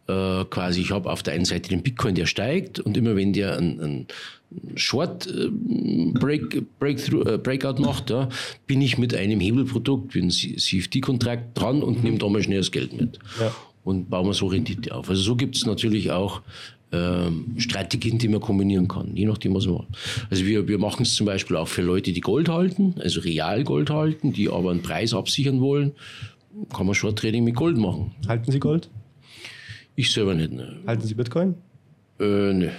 äh, quasi ich habe auf der einen Seite den Bitcoin, der steigt und immer wenn der ein, ein Short-Break, Breakthrough, äh, Breakout macht, ja, bin ich mit einem Hebelprodukt, wie ein C F D-Kontrakt dran und nehme da mal schnell das Geld mit ja. und baue mir so Rendite auf. Also so gibt es natürlich auch Ähm, Strategien, die man kombinieren kann, je nachdem, was man macht. Also wir, wir machen es zum Beispiel auch für Leute, die Gold halten, also real Gold halten, die aber einen Preis absichern wollen, kann man Short Trading mit Gold machen. Halten Sie Gold? Ich selber nicht. Ne. Halten Sie Bitcoin? Äh, ne.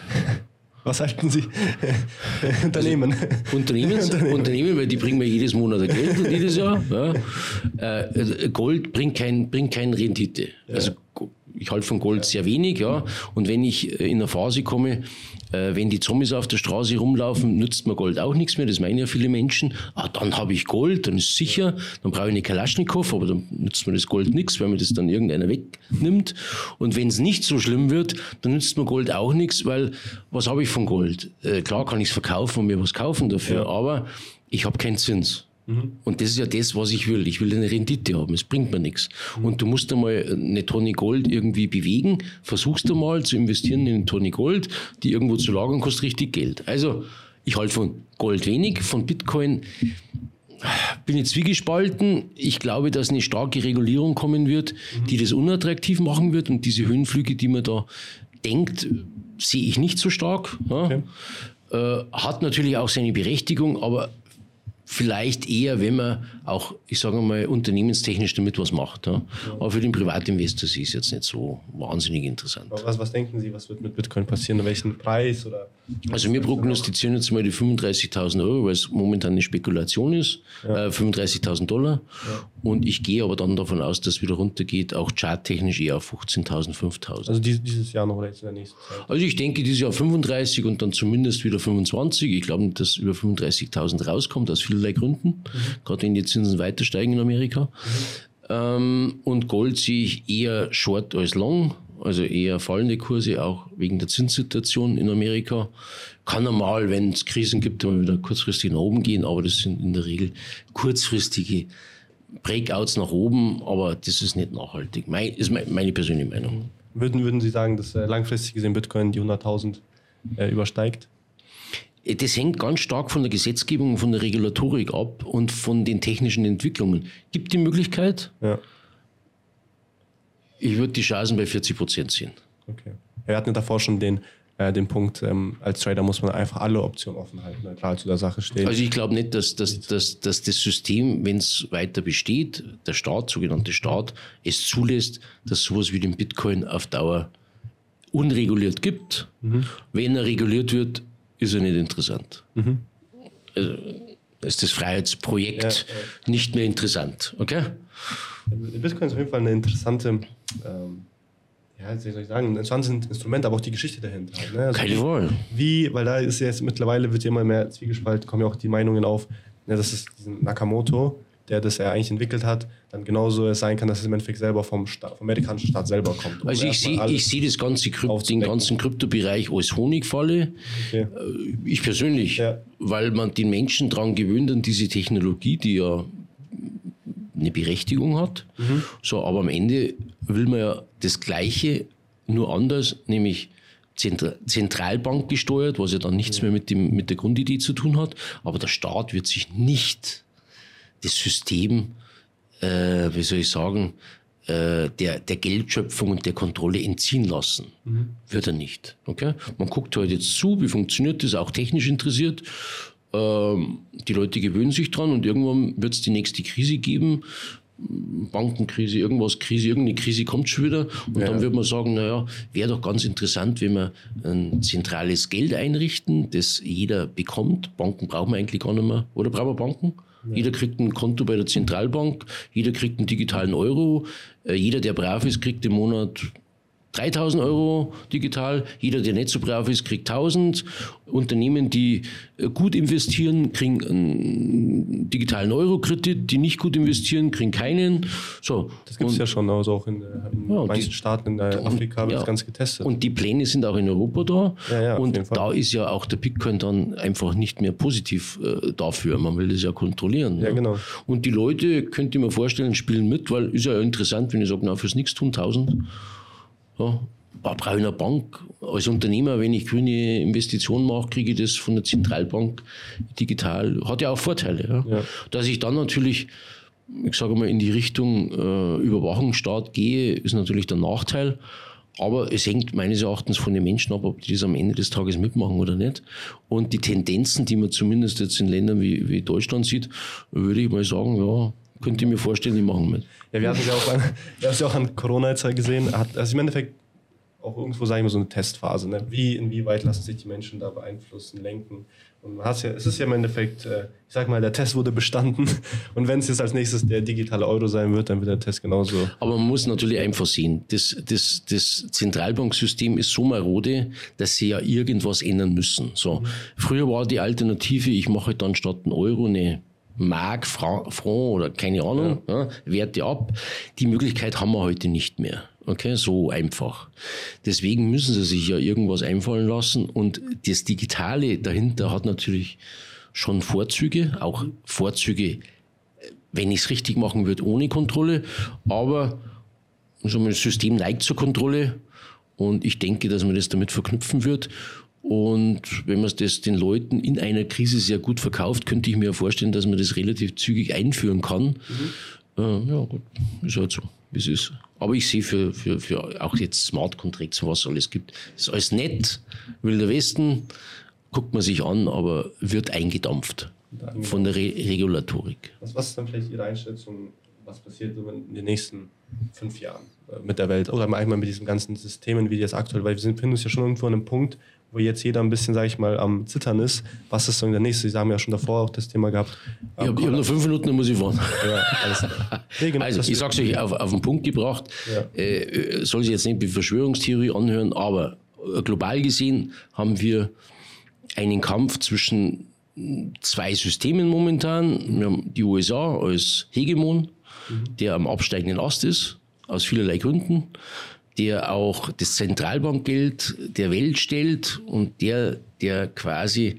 Was halten Sie? Unternehmen. Also, Unternehmen, Unternehmen, weil die bringen mir jedes Monat Geld und jedes Jahr. Ja. Äh, Gold bringt kein, bringt keine Rendite. Ja. Also ich halte von Gold sehr wenig, ja. Und wenn ich in eine Phase komme, äh, wenn die Zombies auf der Straße rumlaufen, nützt mir Gold auch nichts mehr. Das meinen ja viele Menschen. Ah, dann habe ich Gold, dann ist es sicher. Dann brauche ich eine Kalaschnikow, aber dann nützt mir das Gold nichts, weil mir das dann irgendeiner wegnimmt. Und wenn es nicht so schlimm wird, dann nützt mir Gold auch nichts, weil was habe ich von Gold? Äh, klar kann ich es verkaufen und mir was kaufen dafür, ja. aber ich habe keinen Zins. Und das ist ja das, was ich will. Ich will eine Rendite haben. Es bringt mir nichts. Und du musst einmal eine Tonne Gold irgendwie bewegen. Versuchst du mal zu investieren in eine Tonne Gold, die irgendwo zu lagern, kostet richtig Geld. Also ich halte von Gold wenig, von Bitcoin bin ich zwiegespalten. Ich glaube, dass eine starke Regulierung kommen wird, die das unattraktiv machen wird. Und diese Höhenflüge, die man da denkt, sehe ich nicht so stark. Okay. Hat natürlich auch seine Berechtigung, aber vielleicht eher, wenn man auch, ich sage mal, unternehmenstechnisch damit was macht. Ja? Aber für den Privatinvestor ist es jetzt nicht so wahnsinnig interessant. Was, was denken Sie, was wird mit Bitcoin passieren? An welchen Preis? Oder also wir prognostizieren jetzt mal die fünfunddreißigtausend Euro, weil es momentan eine Spekulation ist. Ja. Äh, fünfunddreißigtausend Dollar. Ja. Und ich gehe aber dann davon aus, dass es wieder runtergeht, auch charttechnisch eher auf fünfzehntausend, fünftausend. Also dieses Jahr noch oder jetzt in der nächsten Zeit? Also ich denke, dieses Jahr fünfunddreißig und dann zumindest wieder fünfundzwanzig. Ich glaube nicht, dass über fünfunddreißigtausend rauskommt, aus vielen Gründen, mhm. gerade wenn die Zinsen weiter steigen in Amerika. Mhm. Ähm, und Gold sehe ich eher short als long, also eher fallende Kurse, auch wegen der Zinssituation in Amerika. Kann einmal, wenn es Krisen gibt, immer wieder kurzfristig nach oben gehen, aber das sind in der Regel kurzfristige Breakouts nach oben, aber das ist nicht nachhaltig. Mein, ist mein, meine persönliche Meinung. Würden, würden Sie sagen, dass äh, langfristig gesehen Bitcoin die hunderttausend äh, übersteigt? Das hängt ganz stark von der Gesetzgebung, von der Regulatorik ab und von den technischen Entwicklungen. Gibt die Möglichkeit? Ja. Ich würde die Chancen bei vierzig Prozent sehen. Okay. Wir hatten davor schon den, äh, den Punkt, ähm, als Trader muss man einfach alle Optionen offen halten, neutral zu der Sache stehen. Also ich glaube nicht, dass, dass, dass, dass das System, wenn es weiter besteht, der Staat, sogenannte Staat, es zulässt, dass sowas wie den Bitcoin auf Dauer unreguliert gibt. Mhm. Wenn er reguliert wird, ist ja nicht interessant. Mhm. Also ist das Freiheitsprojekt ja, ja. nicht mehr interessant. Okay? Bitcoin ist auf jeden Fall eine interessante ähm, ja, wie soll ich sagen, ein interessantes Instrument, aber auch die Geschichte dahinter. Ne? Also Keine Wohl. Wie, weil da ist ja jetzt mittlerweile, wird ja immer mehr Zwiegespalt, kommen ja auch die Meinungen auf, ja, dass es diesen Nakamoto, der das ja eigentlich entwickelt hat, dann genauso es sein kann, dass es im Endeffekt selber vom, Staat, vom amerikanischen Staat selber kommt. Um also ich sehe ich seh das ganze Krypt, den ganzen Kryptobereich als Honigfalle. Okay. Ich persönlich, ja. weil man den Menschen daran gewöhnt, an diese Technologie, die ja eine Berechtigung hat. Mhm. So, aber am Ende will man ja das Gleiche, nur anders, nämlich Zentralbank gesteuert, was ja dann nichts ja. mehr mit, dem, mit der Grundidee zu tun hat. Aber der Staat wird sich nicht das System, äh, wie soll ich sagen, äh, der, der Geldschöpfung und der Kontrolle entziehen lassen. Mhm. Wird er nicht. Okay? Man guckt halt jetzt zu, wie funktioniert das, auch technisch interessiert. Ähm, die Leute gewöhnen sich dran und irgendwann wird es die nächste Krise geben. Bankenkrise, irgendwas Krise, irgendeine Krise kommt schon wieder. Und ja. dann würde man sagen, naja, wäre doch ganz interessant, wenn wir ein zentrales Geld einrichten, das jeder bekommt. Banken brauchen wir eigentlich gar nicht mehr. Oder brauchen wir Banken? Ja. Jeder kriegt ein Konto bei der Zentralbank, jeder kriegt einen digitalen Euro, jeder, der brav ist, kriegt im Monat dreitausend Euro digital, jeder, der nicht so brav ist, kriegt tausend. Unternehmen, die gut investieren, kriegen einen digitalen Euro-Kredit, die nicht gut investieren, kriegen keinen. So. Das gibt es ja schon, also auch in, in ja, manchen die, Staaten in Afrika wird ja. das Ganze getestet. Und die Pläne sind auch in Europa da. Ja, ja, und da ist ja auch der Bitcoin dann einfach nicht mehr positiv äh, dafür. Man will das ja kontrollieren. Ja, ja. Genau. Und die Leute, könnt ihr mir vorstellen, spielen mit, weil ist ja interessant, wenn ich sage, na, fürs nichts tun, tausend. Ja, brauche ich eine Bank. Als Unternehmer, wenn ich grüne Investitionen mache, kriege ich das von der Zentralbank digital. Hat ja auch Vorteile. Ja. Ja. Dass ich dann natürlich, ich sage mal, in die Richtung äh, Überwachungsstaat gehe, ist natürlich der Nachteil. Aber es hängt meines Erachtens von den Menschen ab, ob die das am Ende des Tages mitmachen oder nicht. Und die Tendenzen, die man zumindest jetzt in Ländern wie, wie Deutschland sieht, würde ich mal sagen, ja, könnt ihr mir vorstellen, die machen mit. Ja, wir hatten es ja auch an, wir hatten ja auch an Corona jetzt gesehen. Hat, also im Endeffekt auch irgendwo, sage ich mal, so eine Testphase. Ne? Wie, inwieweit lassen sich die Menschen da beeinflussen, lenken? Und man hat's ja, es ist ja im Endeffekt, äh, ich sag mal, der Test wurde bestanden. Und wenn es jetzt als nächstes der digitale Euro sein wird, dann wird der Test genauso. Aber man muss natürlich einfach sehen, das, das, das Zentralbanksystem ist so marode, dass sie ja irgendwas ändern müssen. So. Mhm. Früher war die Alternative, ich mache halt dann statt einen Euro eine Mark, Franc oder keine Ahnung, ja. Ja, Werte ab. Die Möglichkeit haben wir heute nicht mehr. Okay, so einfach. Deswegen müssen sie sich ja irgendwas einfallen lassen. Und das Digitale dahinter hat natürlich schon Vorzüge, auch Vorzüge, wenn ich es richtig machen würde, ohne Kontrolle. Aber also mein System neigt zur Kontrolle und ich denke, dass man das damit verknüpfen wird. Und wenn man das den Leuten in einer Krise sehr gut verkauft, könnte ich mir vorstellen, dass man das relativ zügig einführen kann. Mhm. Äh, ja gut, ist halt so, wie es ist. Aber ich sehe für, für, für auch jetzt Smart Contracts, was es alles gibt, ist alles nett, wilder Westen, guckt man sich an, aber wird eingedampft von der Re- Regulatorik. Was, was ist dann vielleicht Ihre Einschätzung, was passiert in den nächsten fünf Jahren mit der Welt oder einmal mit diesen ganzen Systemen, wie die jetzt aktuell, weil wir sind, finden uns ja schon irgendwo an einem Punkt, wo jetzt jeder ein bisschen, sage ich mal, am Zittern ist. Was ist so der nächste? Sie haben ja schon davor auch das Thema gehabt. Ich habe hab noch fünf Minuten, dann muss ich fahren. Ja, alles klar. Nee, genau, also ich sage es euch, auf, auf den Punkt gebracht, ja. äh, soll sich jetzt nicht wie Verschwörungstheorie anhören, aber global gesehen haben wir einen Kampf zwischen zwei Systemen momentan. Wir haben die U S A als Hegemon, mhm. der am absteigenden Ast ist, aus vielerlei Gründen, der auch das Zentralbankgeld der Welt stellt und der, der quasi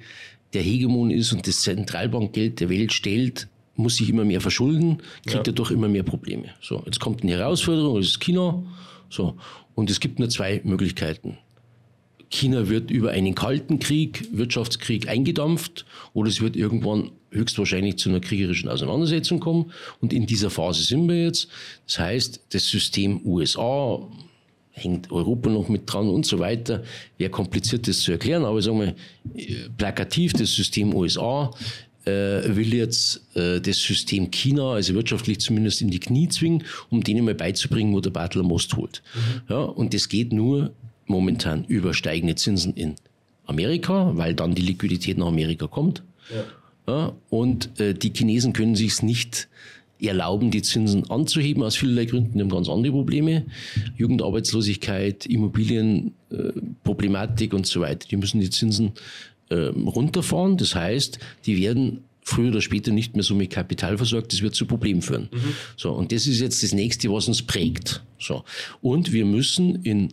der Hegemon ist und das Zentralbankgeld der Welt stellt, muss sich immer mehr verschulden, kriegt ja. dadurch immer mehr Probleme. So, jetzt kommt eine Herausforderung, das ist China. So, und es gibt nur zwei Möglichkeiten. China wird über einen kalten Krieg, Wirtschaftskrieg eingedampft oder es wird irgendwann höchstwahrscheinlich zu einer kriegerischen Auseinandersetzung kommen. Und in dieser Phase sind wir jetzt. Das heißt, das System U S A, hängt Europa noch mit dran und so weiter. Wäre kompliziert, das zu erklären, aber sagen wir plakativ, das System U S A äh, will jetzt äh, das System China, also wirtschaftlich zumindest, in die Knie zwingen, um denen mal beizubringen, wo der Bartel am Most holt. Mhm. Ja, und das geht nur momentan über steigende Zinsen in Amerika, weil dann die Liquidität nach Amerika kommt. Ja. Ja, und äh, die Chinesen können sich es nicht erlauben, die Zinsen anzuheben. Aus vielerlei Gründen, die haben ganz andere Probleme. Jugendarbeitslosigkeit, Immobilienproblematik und so weiter. Die müssen die Zinsen runterfahren. Das heißt, die werden früher oder später nicht mehr so mit Kapital versorgt, das wird zu Problemen führen. Mhm. So, und das ist jetzt das Nächste, was uns prägt. So. Und wir müssen in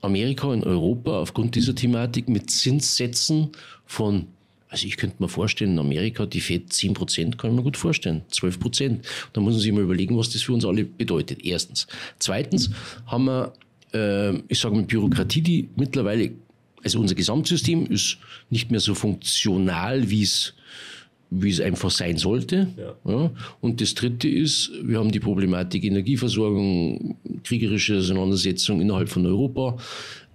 Amerika, in Europa aufgrund dieser Thematik mit Zinssätzen von, also ich könnte mir vorstellen, in Amerika die Fed zehn Prozent, kann ich mir gut vorstellen, zwölf Prozent. Da muss man sich mal überlegen, was das für uns alle bedeutet, erstens. Zweitens haben wir, äh, ich sage mal, Bürokratie, die mittlerweile, also unser Gesamtsystem ist nicht mehr so funktional, wie es wie es einfach sein sollte. Ja. Ja. Und das Dritte ist, wir haben die Problematik Energieversorgung, kriegerische Auseinandersetzung innerhalb von Europa.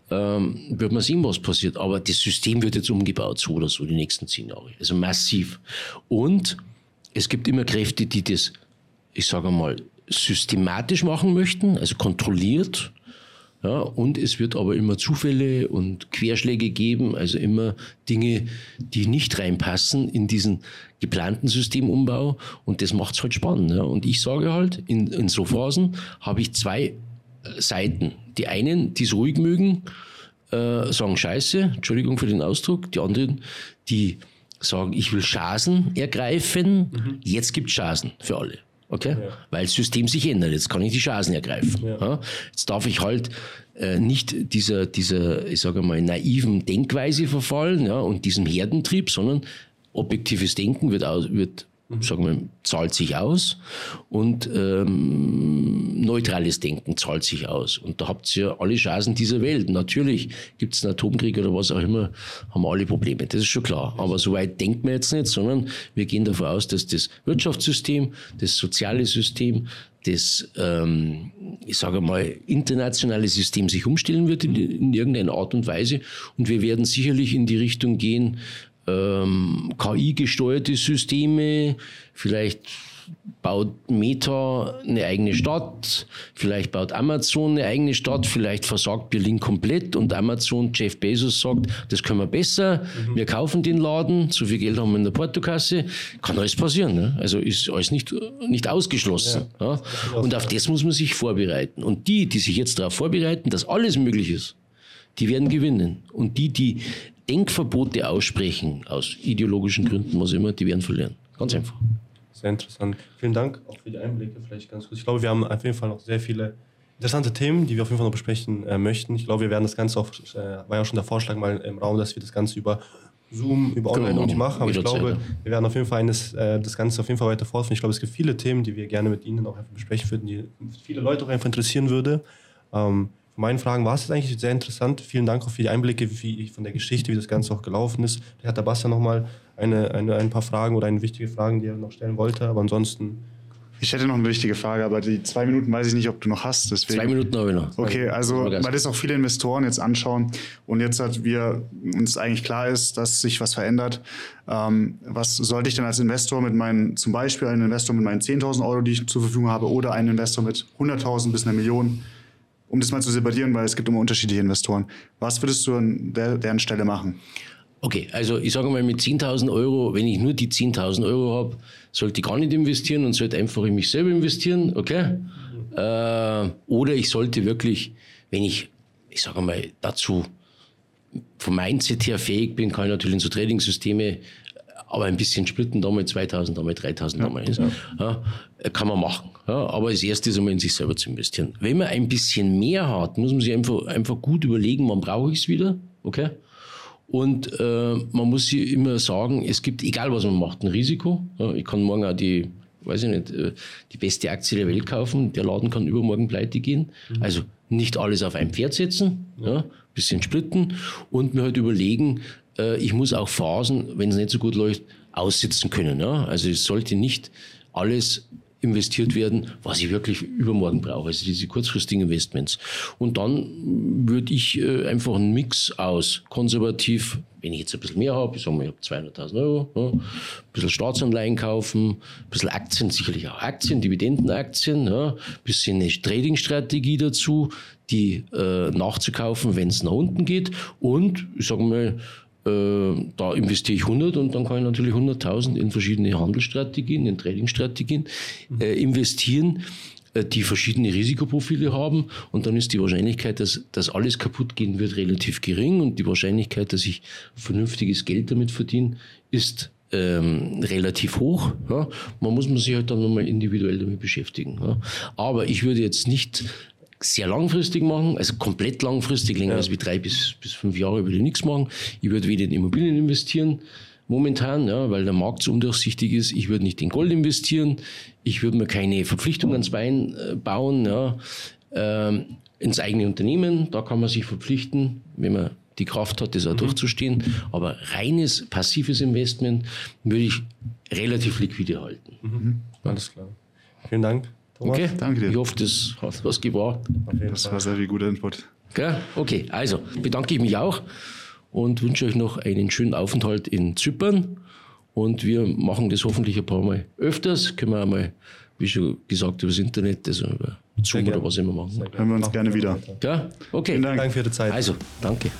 Ähm, wird man sehen, was passiert. Aber das System wird jetzt umgebaut, so oder so, die nächsten zehn Jahre. Also massiv. Und es gibt immer Kräfte, die das, ich sage mal, systematisch machen möchten, also kontrolliert. Ja, und es wird aber immer Zufälle und Querschläge geben, also immer Dinge, die nicht reinpassen in diesen geplanten Systemumbau. Und das macht es halt spannend. Ja. Und ich sage halt, in, in so Phasen habe ich zwei Seiten. Die einen, die es ruhig mögen, äh, sagen Scheiße, Entschuldigung für den Ausdruck. Die anderen, die sagen, ich will Chancen ergreifen. Mhm. Jetzt gibt es Chancen für alle. Okay? Ja. Weil das System sich ändert. Jetzt kann ich die Chancen ergreifen. Ja. Ja? Jetzt darf ich halt äh, nicht dieser, dieser, ich sage mal, naiven Denkweise verfallen, ja, und diesem Herdentrieb, sondern objektives Denken wird, aus, wird mhm. sagen wir, zahlt sich aus, und ähm, neutrales Denken zahlt sich aus. Und da habt ihr ja alle Chancen dieser Welt. Natürlich gibt es einen Atomkrieg oder was auch immer, haben alle Probleme. Das ist schon klar. Aber so weit denkt man jetzt nicht, sondern wir gehen davon aus, dass das Wirtschaftssystem, das soziale System, das, ähm, ich sage mal, internationale System sich umstellen wird in, in irgendeiner Art und Weise. Und wir werden sicherlich in die Richtung gehen, Ähm, K I-gesteuerte Systeme, vielleicht baut Meta eine eigene Stadt, vielleicht baut Amazon eine eigene Stadt, vielleicht versagt Berlin komplett und Amazon, Jeff Bezos sagt, das können wir besser, mhm. wir kaufen den Laden, so viel Geld haben wir in der Portokasse, kann alles passieren, ne? Also ist alles nicht, nicht ausgeschlossen. Ja, ja? Und auf das muss man sich vorbereiten. Und die, die sich jetzt darauf vorbereiten, dass alles möglich ist, die werden gewinnen. Und die, die Denkverbote aussprechen, aus ideologischen Gründen, was immer, die werden verlieren. Ganz einfach. Sehr interessant. Vielen Dank auch für die Einblicke. Vielleicht ganz kurz. Ich glaube, wir haben auf jeden Fall noch sehr viele interessante Themen, die wir auf jeden Fall noch besprechen äh, möchten. Ich glaube, wir werden das Ganze auch, äh, war ja auch schon der Vorschlag mal im Raum, dass wir das Ganze über Zoom, über Online und machen. Aber ich glaube, wir werden auf jeden Fall eines, äh, das Ganze auf jeden Fall weiter fortführen. Ich glaube, es gibt viele Themen, die wir gerne mit Ihnen auch einfach besprechen würden, die viele Leute auch einfach interessieren würde. Ähm, Von meinen Fragen war es jetzt eigentlich sehr interessant. Vielen Dank auch für die Einblicke wie von der Geschichte, wie das Ganze auch gelaufen ist. Da hat der Bastian noch mal eine, eine, ein paar Fragen oder eine wichtige Frage, die er noch stellen wollte. Aber ansonsten... Ich hätte noch eine wichtige Frage, aber die zwei Minuten weiß ich nicht, ob du noch hast. Deswegen. Zwei Minuten habe ich noch. Okay, also weil das auch viele Investoren jetzt anschauen und jetzt hat wir uns eigentlich klar ist, dass sich was verändert. Ähm, was sollte ich denn als Investor mit meinen, zum Beispiel einen Investor mit meinen zehntausend Euro, die ich zur Verfügung habe, oder einen Investor mit hunderttausend bis einer Million, um das mal zu separieren, weil es gibt immer unterschiedliche Investoren. Was würdest du an der, deren Stelle machen? Okay, also ich sage mal, mit zehntausend Euro, wenn ich nur die zehntausend Euro habe, sollte ich gar nicht investieren und sollte einfach in mich selber investieren, okay? Äh, oder ich sollte wirklich, wenn ich, ich sage mal, dazu vom Mindset her fähig bin, kann ich natürlich in so Trading-Systeme, aber ein bisschen splitten, da mal zweitausend, da mal dreitausend, da mal ist. Ja. Ja, kann man machen. Ja, aber das Erste ist einmal in sich selber zu investieren. Wenn man ein bisschen mehr hat, muss man sich einfach, einfach gut überlegen, wann brauche ich es wieder. Okay? Und äh, man muss sich immer sagen, es gibt, egal was man macht, ein Risiko. Ja, ich kann morgen auch die, weiß ich nicht, die beste Aktie der Welt kaufen. Der Laden kann übermorgen pleite gehen. Mhm. Also nicht alles auf ein Pferd setzen, ein ja, bisschen splitten und mir halt überlegen, ich muss auch Phasen, wenn es nicht so gut läuft, aussitzen können. Ja? Also es sollte nicht alles investiert werden, was ich wirklich übermorgen brauche, also diese kurzfristigen Investments. Und dann würde ich einfach einen Mix aus konservativ, wenn ich jetzt ein bisschen mehr habe, ich sage mal, ich habe zweihunderttausend Euro, ja, ein bisschen Staatsanleihen kaufen, ein bisschen Aktien, sicherlich auch Aktien, Dividendenaktien, ja, ein bisschen eine Trading-Strategie dazu, die äh, nachzukaufen, wenn es nach unten geht, und ich sage mal, äh, da investiere ich hundert und dann kann ich natürlich hunderttausend in verschiedene Handelsstrategien, in Tradingstrategien äh, investieren, äh, die verschiedene Risikoprofile haben, und dann ist die Wahrscheinlichkeit, dass, dass alles kaputt gehen wird, relativ gering, und die Wahrscheinlichkeit, dass ich vernünftiges Geld damit verdiene, ist Ähm, relativ hoch. Ja. Man muss man sich halt dann nochmal individuell damit beschäftigen. Ja. Aber ich würde jetzt nicht sehr langfristig machen, also komplett langfristig, länger ja. als wie drei bis, bis fünf Jahre würde ich nichts machen. Ich würde weder in Immobilien investieren, momentan, ja, weil der Markt so undurchsichtig ist. Ich würde nicht in Gold investieren. Ich würde mir keine Verpflichtung ans Bein bauen. Ja. Ähm, ins eigene Unternehmen, da kann man sich verpflichten, wenn man die Kraft hat, das auch mhm. durchzustehen. Aber reines passives Investment würde ich relativ liquide halten. Mhm. Alles klar. Vielen Dank, Thomas. Okay, danke dir. Ich hoffe, das hat was gebracht. Das war sehr viel guter Input. Okay? okay, also bedanke ich mich auch und wünsche euch noch einen schönen Aufenthalt in Zypern. Und wir machen das hoffentlich ein paar Mal öfters. Können wir einmal, wie schon gesagt, über das Internet, also über Zoom oder was immer machen. Hören wir uns gerne wieder. Ja? Okay. Vielen Dank. Danke für die Zeit. Also, danke.